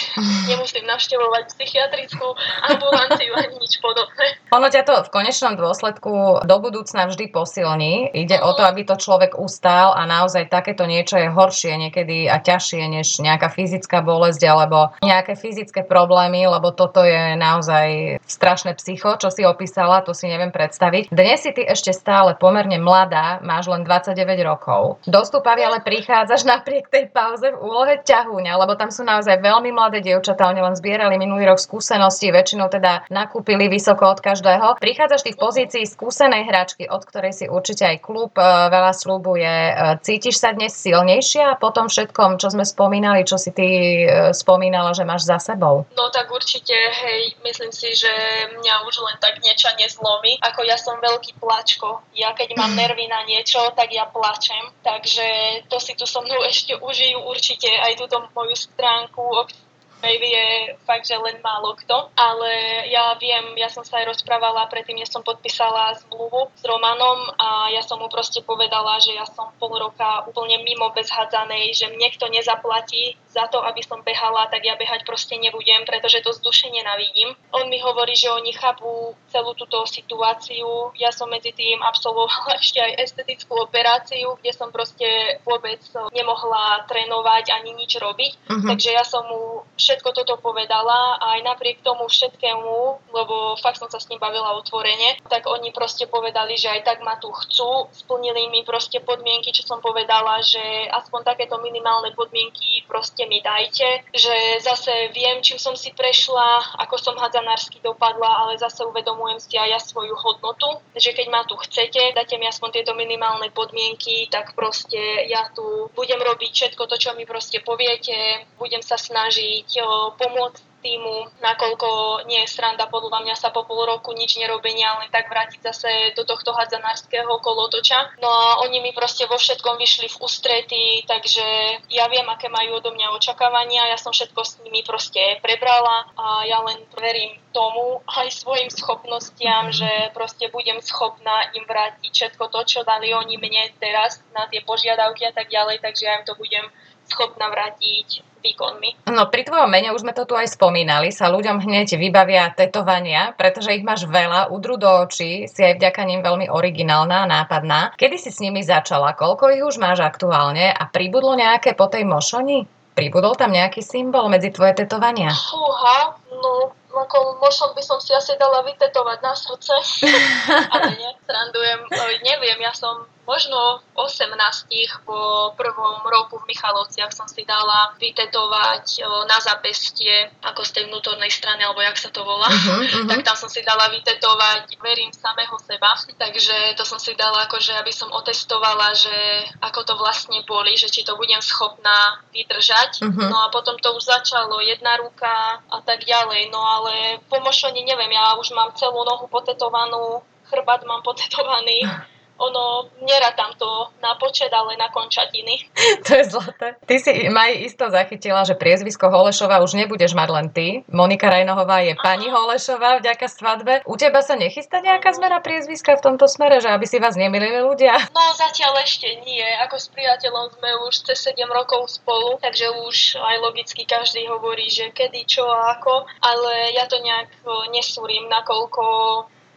Nemusím navštevovať psychiatrickú ambulanciu ani nič podobné. Ono ťa to v konečnom dôsledku do budúcna vždy posilní. Ide mm. o to, aby to človek ustal a naozaj takéto niečo je horšie niekedy a ťažšie než nejaká fyzická bolesť alebo nejaké fyzické problémy, lebo toto je naozaj strašné psycho, čo si opísala, to si neviem predstaviť. Dnes si ty ešte stále pomerne mladá, máš len dvadsaťdeväť rokov. Do Stupavy ale prichádzaš napriek tej pauze v úlohe ťahúňa, lebo tam sú naozaj veľmi mladé dievčatá, oni len zbierali minulý rok skúsenosti, väčšinou teda nakúpili vysoko od každého. Prichádzaš ty v pozícii skúsenej hráčky, od ktorej si určite aj klub e, veľa sľubuje. E, cítiš sa dnes silnejšia po tom všetkom, čo sme spomínali, čo si ty e, spomínala, že máš za sebou? No tak určite, hej, myslím si, že mňa už len tak niečo nezlomí. Ako ja som veľký plačko. Ja keď mám nervy na niečo, tak ja plačem. Takže to si tu so mnou ešte užijú určite aj túto moju stránku, o ktorej vie fakt, že len málo kto. Ale ja viem, ja som sa aj rozprávala, predtým, než som podpísala zmluvu s Romanom a ja som mu proste povedala, že ja som pol roka úplne mimo bez hádzanej, že mne kto nezaplatí za to, aby som behala, tak ja behať proste nebudem, pretože to z duše nenávidím. On mi hovorí, že oni chápu celú túto situáciu. Ja som medzi tým absolvovala ešte aj estetickú operáciu, kde som proste vôbec nemohla trénovať ani nič robiť. Uh-huh. Takže ja som mu všetko toto povedala a aj napriek tomu všetkému, lebo fakt som sa s ním bavila otvorene, tak oni proste povedali, že aj tak ma tu chcú. Splnili mi proste podmienky, čo som povedala, že aspoň takéto minimálne podmienky proste mi dajte, že zase viem, čím som si prešla, ako som hadzanársky dopadla, ale zase uvedomujem si aj ja svoju hodnotu, že keď ma tu chcete, dáte mi aspoň tieto minimálne podmienky, tak proste ja tu budem robiť všetko to, čo mi proste poviete, budem sa snažiť o, pomôcť týmu, nakoľko nie je sranda podľa mňa sa po pol roku nič nerobenia, len tak vrátiť zase do tohto hadzanárskeho kolotoča. No a oni mi proste vo všetkom vyšli v ústrety, takže ja viem, aké majú odo mňa očakávania, ja som všetko s nimi proste prebrala a ja len verím tomu aj svojim schopnostiam, že proste budem schopná im vrátiť všetko to, čo dali oni mne teraz na tie požiadavky a tak ďalej, takže ja im to budem schopná vrátiť výkonmi. No pri tvojom mene, už sme to tu aj spomínali, sa ľuďom hneď vybavia tetovania, pretože ich máš veľa, udru do očí, si aj vďaka nim veľmi originálna a nápadná. Kedy si s nimi začala? Koľko ich už máš aktuálne? A pribudlo nejaké po tej Mošoni? Pribudol tam nejaký symbol medzi tvoje tetovania? Fúha, no ako Mošoň by som si asi dala vytetovať na srdce, ale nie, srandujem, neviem, ja som možno v osemnástich po prvom roku v Michalovciach som si dala vytetovať na zapestie, ako z tej vnútornej strany, alebo jak sa to volá, uh-huh, uh-huh. tak tam som si dala vytetovať verím samého seba, takže to som si dala akože, aby som otestovala, že ako to vlastne boli, že či to budem schopná vydržať, uh-huh. no a potom to už začalo, jedna ruka a tak ďalej, no ale po Mošoni neviem, ja už mám celú nohu potetovanú, chrbát mám potetovaný, ono, nerátam to na počet, ale na končatiny. To je zlaté. Ty si, Maj, isto zachytila, že priezvisko Holešová už nebudeš mať len ty. Monika Rajnohová je Aha. pani Holešová vďaka svadbe. U teba sa nechystá nejaká zmena priezviska v tomto smere, že aby si vás nemýlili ľudia? No zatiaľ ešte nie. Ako s priateľom sme už cez sedem rokov spolu, takže už aj logicky každý hovorí, že kedy, čo a ako. Ale ja to nejak nesúrim, nakoľko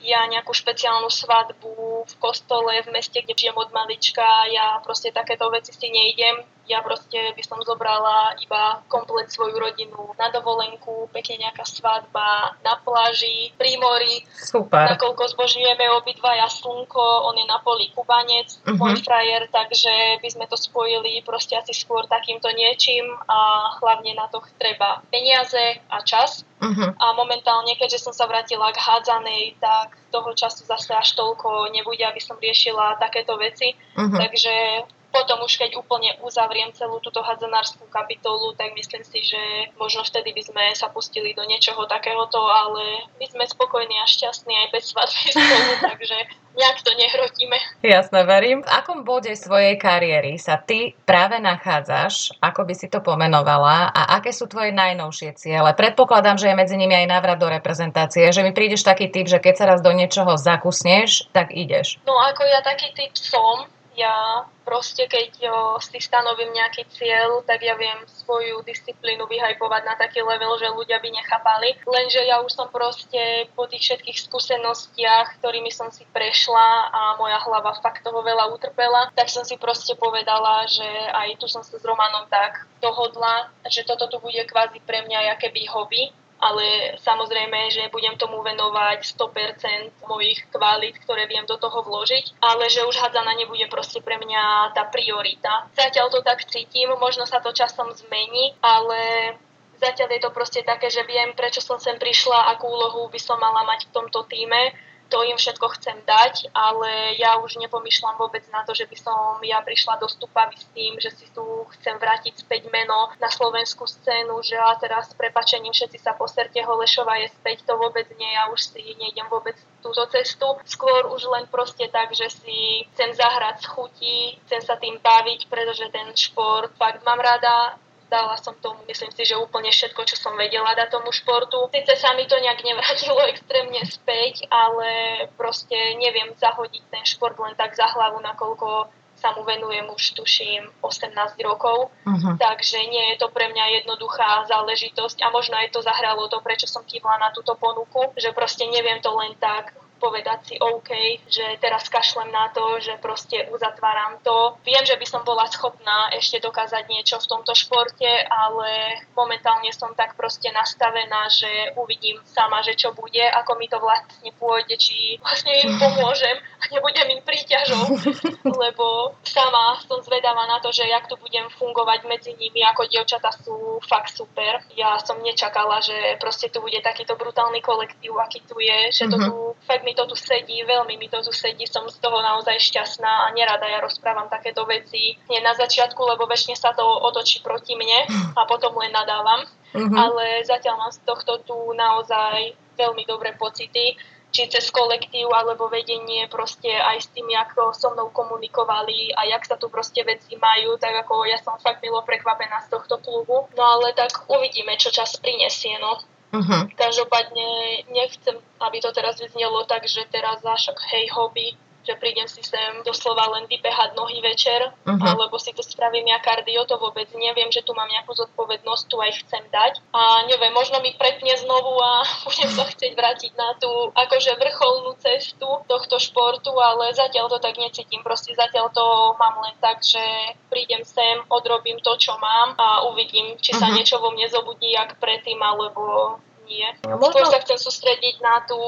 ja nejakú špeciálnu svadbu v kostole, v meste, kde žijem od malička, ja proste takéto veci si nejdem. Ja proste by som zobrala iba komplet svoju rodinu na dovolenku, pekne nejaká svadba na pláži, pri mori. Super. Nakoľko zbožňujeme obidvaja slnko, on je na poli Kubanec, uh-huh. môj frajer, takže by sme to spojili proste asi skôr takýmto niečím a hlavne na to treba peniaze a čas. Uh-huh. A momentálne, keďže som sa vrátila k hádzanej, tak toho času zase až toľko nebude, aby som riešila takéto veci. Uh-huh. Takže potom už keď úplne uzavriem celú túto hadzanárskú kapitolu, tak myslím si, že možno vtedy by sme sa pustili do niečoho takéhoto, ale my sme spokojní a šťastní aj bez svadby spolu, takže nejak to nehrotíme. Jasné, verím. V akom bode svojej kariéry sa ty práve nachádzaš, ako by si to pomenovala, a aké sú tvoje najnovšie ciele? Predpokladám, že je medzi nimi aj návrat do reprezentácie, že mi prídeš taký typ, že keď sa raz do niečoho zakusneš, tak ideš. No ako ja taký typ som, ja proste keď jo, si stanovím nejaký cieľ, tak ja viem svoju disciplínu vyhajpovať na taký level, že ľudia by nechápali. Lenže ja už som proste po tých všetkých skúsenostiach, ktorými som si prešla a moja hlava fakt toho veľa utrpela, tak som si proste povedala, že aj tu som sa s Romanom tak dohodla, že toto tu bude kvázi pre mňa jakéby hobby. Ale samozrejme, že budem tomu venovať sto percent mojich kvalít, ktoré viem do toho vložiť, ale že už hadzana nebude proste pre mňa tá priorita. Zatiaľ to tak cítim, možno sa to časom zmení, ale zatiaľ je to proste také, že viem, prečo som sem prišla, akú úlohu by som mala mať v tomto tíme. To im všetko chcem dať, ale ja už nepomýšľam vôbec na to, že by som ja prišla do Stupavy s tým, že si tu chcem vrátiť späť meno na slovenskú scénu, že a teraz s prepačením všetci sa poserte, Holešová je späť, to vôbec nie, ja už si nejdem vôbec túto cestu. Skôr už len proste tak, že si chcem zahrať z chuti, chcem sa tým baviť, pretože ten šport fakt mám rada. Dala som tomu, myslím si, že úplne všetko, čo som vedela dať tomu športu. Sice sa mi to nejak nevrátilo extrémne späť, ale proste neviem zahodiť ten šport len tak za hlavu, nakoľko sa mu venujem už tuším osemnásť rokov. Uh-huh. Takže nie je to pre mňa jednoduchá záležitosť a možno aj to zahralo to, prečo som kývla na túto ponuku, že proste neviem to len tak povedať si OK, že teraz kašlem na to, že proste uzatváram to. Viem, že by som bola schopná ešte dokázať niečo v tomto športe, ale momentálne som tak proste nastavená, že uvidím sama, že čo bude, ako mi to vlastne pôjde, či vlastne im pomôžem a nebudem im príťažou, lebo sama som zvedavá na to, že jak tu budem fungovať medzi nimi, ako dievčatá sú fakt super. Ja som nečakala, že proste tu bude takýto brutálny kolektív, aký tu je, že to tu fakt mi to tu sedí, veľmi mi to tu sedí, som z toho naozaj šťastná a nerada ja rozprávam takéto veci nie na začiatku, lebo väčšine sa to otočí proti mne a potom len nadávam. Mm-hmm. Ale zatiaľ mám z tohto tu naozaj veľmi dobré pocity, či cez kolektív alebo vedenie, proste aj s tým, ako so mnou komunikovali a jak sa tu proste veci majú, tak ako ja som fakt milo prekvapená z tohto klubu. No ale tak uvidíme, čo čas prinesie, no. Uh-huh. Každopádne nechcem, aby to teraz vyznelo tak, že teraz však hej hobby, že prídem si sem doslova len vypehať nohy večer, uh-huh. alebo si to spravím ja kardio, to vôbec neviem, že tu mám nejakú zodpovednosť, tu aj chcem dať. A neviem, možno mi prepne znovu a budem sa chcieť vrátiť na tú akože vrcholnú cestu tohto športu, ale zatiaľ to tak necítim. Proste zatiaľ to mám len tak, že prídem sem, odrobím to, čo mám a uvidím, či sa uh-huh. niečo vo mne zobudí, jak predtým, alebo nie. Skôr sa chcem sústrediť na tú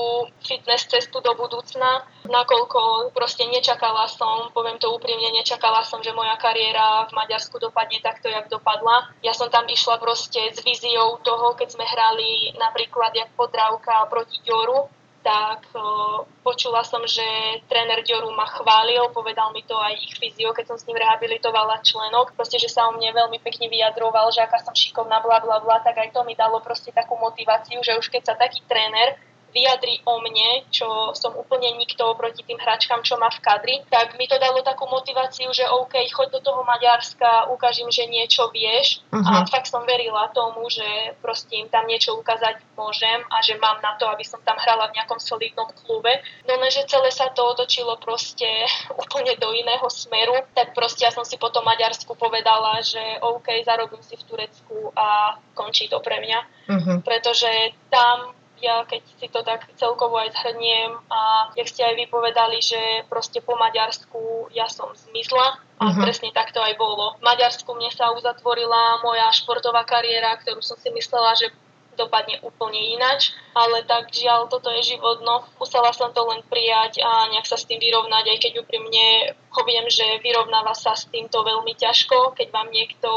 fitness cestu do budúcna, nakoľko proste nečakala som, poviem to úprimne, nečakala som, že moja kariéra v Maďarsku dopadne takto, jak dopadla. Ja som tam išla proste s víziou toho, keď sme hrali napríklad jak Podravka proti Dioru, tak uh, počula som, že tréner Dioru ma chválil, povedal mi to aj ich fyzio, keď som s ním rehabilitovala členok, proste, že sa o mne veľmi pekne vyjadroval, že aká som šikovná, bla, bla, bla, tak aj to mi dalo proste takú motiváciu, že už keď sa taký tréner vyjadri o mne, čo som úplne nikto proti tým hráčkam, čo má v kadri, tak mi to dalo takú motiváciu, že OK, choď do toho Maďarska, ukážim, že niečo vieš. Uh-huh. A fakt som verila tomu, že proste im tam niečo ukázať môžem a že mám na to, aby som tam hrala v nejakom solidnom klube. No lenže celé sa to otočilo proste úplne do iného smeru. Tak proste ja som si po tom Maďarsku povedala, že OK, zarobím si v Turecku a končí to pre mňa. Uh-huh. Pretože tam ja keď si to tak celkovo aj zhrniem a jak ste aj vypovedali, že proste po Maďarsku ja som zmizla a uh-huh. presne tak to aj bolo. V Maďarsku mne sa uzatvorila moja športová kariéra, ktorú som si myslela, že dopadne úplne ináč, ale tak žiaľ, toto je život, no musela som to len prijať a nejak sa s tým vyrovnať, aj keď úprimne poviem, že vyrovnáva sa s týmto veľmi ťažko, keď vám niekto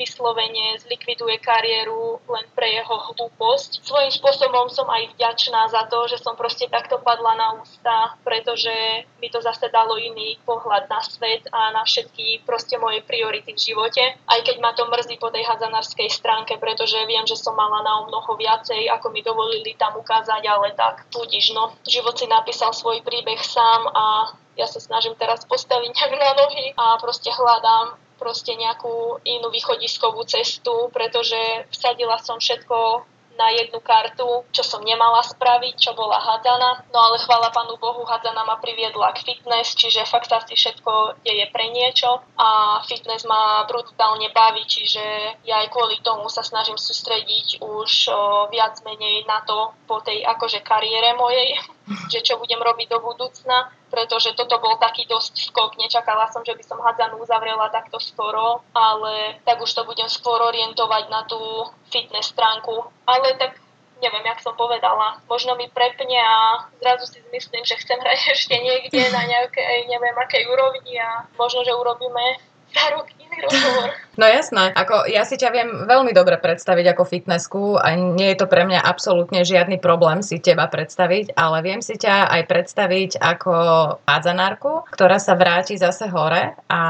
vyslovene zlikviduje kariéru len pre jeho hlúposť. Svojím spôsobom som aj vďačná za to, že som proste takto padla na ústa, pretože mi to zase dalo iný pohľad na svet a na všetky proste moje priority v živote, aj keď ma to mrzí po tej hadzanárskej stránke, pretože viem, že som mala na omno ho viacej, ako mi dovolili tam ukázať, ale tak, budiš, no. Život si napísal svoj príbeh sám a ja sa snažím teraz postaviť nejak na nohy a proste hľadám proste nejakú inú východiskovú cestu, pretože vsadila som všetko na jednu kartu, čo som nemala spraviť, čo bola hadzana. No ale chvála Pánu Bohu, hadzana ma priviedla k fitness, čiže fakt sa si všetko deje pre niečo a fitness ma brutálne baví, čiže ja aj kvôli tomu sa snažím sústrediť už o, viac menej na to po tej akože kariére mojej, že čo budem robiť do budúcna, pretože toto bol taký dosť skok. Nečakala som, že by som hadzanu uzavrela takto skoro, ale tak už to budem skôr orientovať na tú fitness stránku. Ale tak neviem, jak som povedala. Možno mi prepne a zrazu si myslím, že chcem hrať ešte niekde na nejakej, neviem, akej úrovni a možno, že urobíme za rok iný rozhovor. No jasné, ako ja si ťa viem veľmi dobre predstaviť ako fitnessku a nie je to pre mňa absolútne žiadny problém si teba predstaviť, ale viem si ťa aj predstaviť ako hádzanárku, ktorá sa vráti zase hore a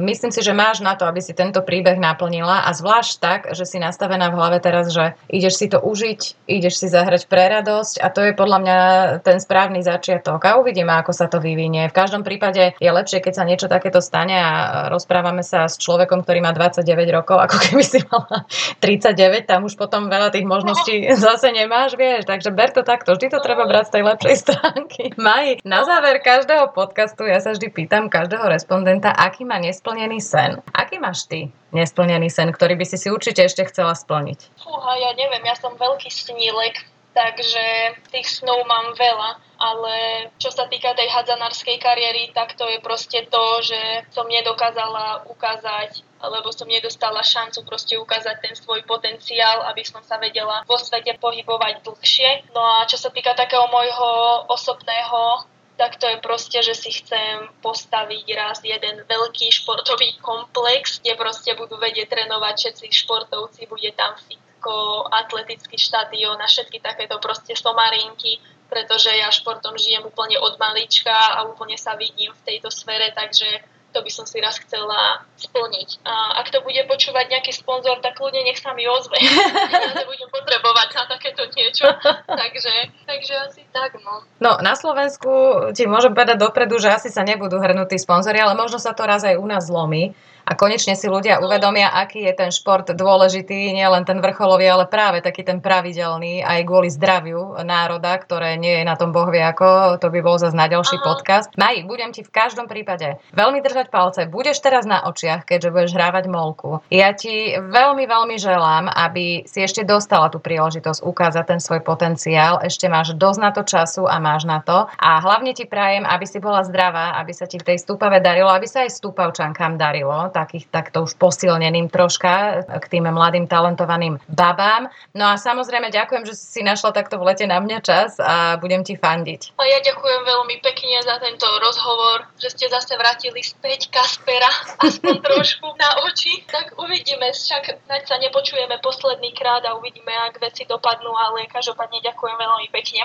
myslím si, že máš na to, aby si tento príbeh naplnila a zvlášť tak, že si nastavená v hlave teraz, že ideš si to užiť, ideš si zahrať pre radosť a to je podľa mňa ten správny začiatok a uvidíme, ako sa to vyvinie. V každom prípade je lepšie, keď sa niečo takéto stane a rozprávame sa s človekom, ktorý má dvadsaťdeväť rokov, ako keby si mala tridsaťdeväť, tam už potom veľa tých možností no. zase nemáš, vieš, takže ber to takto, vždy to no. treba brať z tej lepšej stránky. Maj, na záver každého podcastu ja sa vždy pýtam každého respondenta, aký má nesplnený sen. Aký máš ty nesplnený sen, ktorý by si si určite ešte chcela splniť? Fúha, ja neviem, ja som veľký snílek, takže tých snov mám veľa. Ale čo sa týka tej hadzanárskej kariéry, tak to je proste to, že som nedokázala ukázať, alebo som nedostala šancu proste ukázať ten svoj potenciál, aby som sa vedela vo svete pohybovať dlhšie. No a čo sa týka takého môjho osobného, tak to je proste, že si chcem postaviť raz jeden veľký športový komplex, kde proste budú vedieť trénovať všetci športovci, bude tam fitko, atletický štadión a všetky takéto proste somarinky, pretože ja športom žijem úplne od malička a úplne sa vidím v tejto sfére, takže to by som si raz chcela splniť. A ak to bude počúvať nejaký sponzor, tak ľudia nech sa mi ozve. Ja to budem potrebovať na takéto niečo. Takže, takže asi tak, no. No, na Slovensku ti môžem povedať dopredu, že asi sa nebudú hrnúť tí sponzori, ale možno sa to raz aj u nás zlomí. A konečne si ľudia uvedomia, aký je ten šport dôležitý, nie len ten vrcholový, ale práve taký ten pravidelný, aj kvôli zdraviu národa, ktoré nie je na tom bohvie ako, to by bol zase na ďalší Aha. podcast. Maj, budem ti v každom prípade veľmi držať držať palce. Budeš teraz na očiach, keďže budeš hrávať molku. Ja ti veľmi, veľmi želám, aby si ešte dostala tú príležitosť ukázať ten svoj potenciál. Ešte máš dosť na to času a máš na to. A hlavne ti prajem, aby si bola zdravá, aby sa ti v tej Stupave darilo, aby sa aj Stupavčankám darilo, takých takto už posilneným troška k tým mladým talentovaným babám. No a samozrejme ďakujem, že si našla takto v lete na mňa čas a budem ti fandiť. A ja ďakujem veľmi pekne za tento rozhovor, že ste zase vrátili späť Kaspera aspoň trošku na oči. Tak uvidíme, však naď sa nepočujeme posledný krát a uvidíme, ak veci dopadnú, ale každopádne ďakujem veľmi pekne.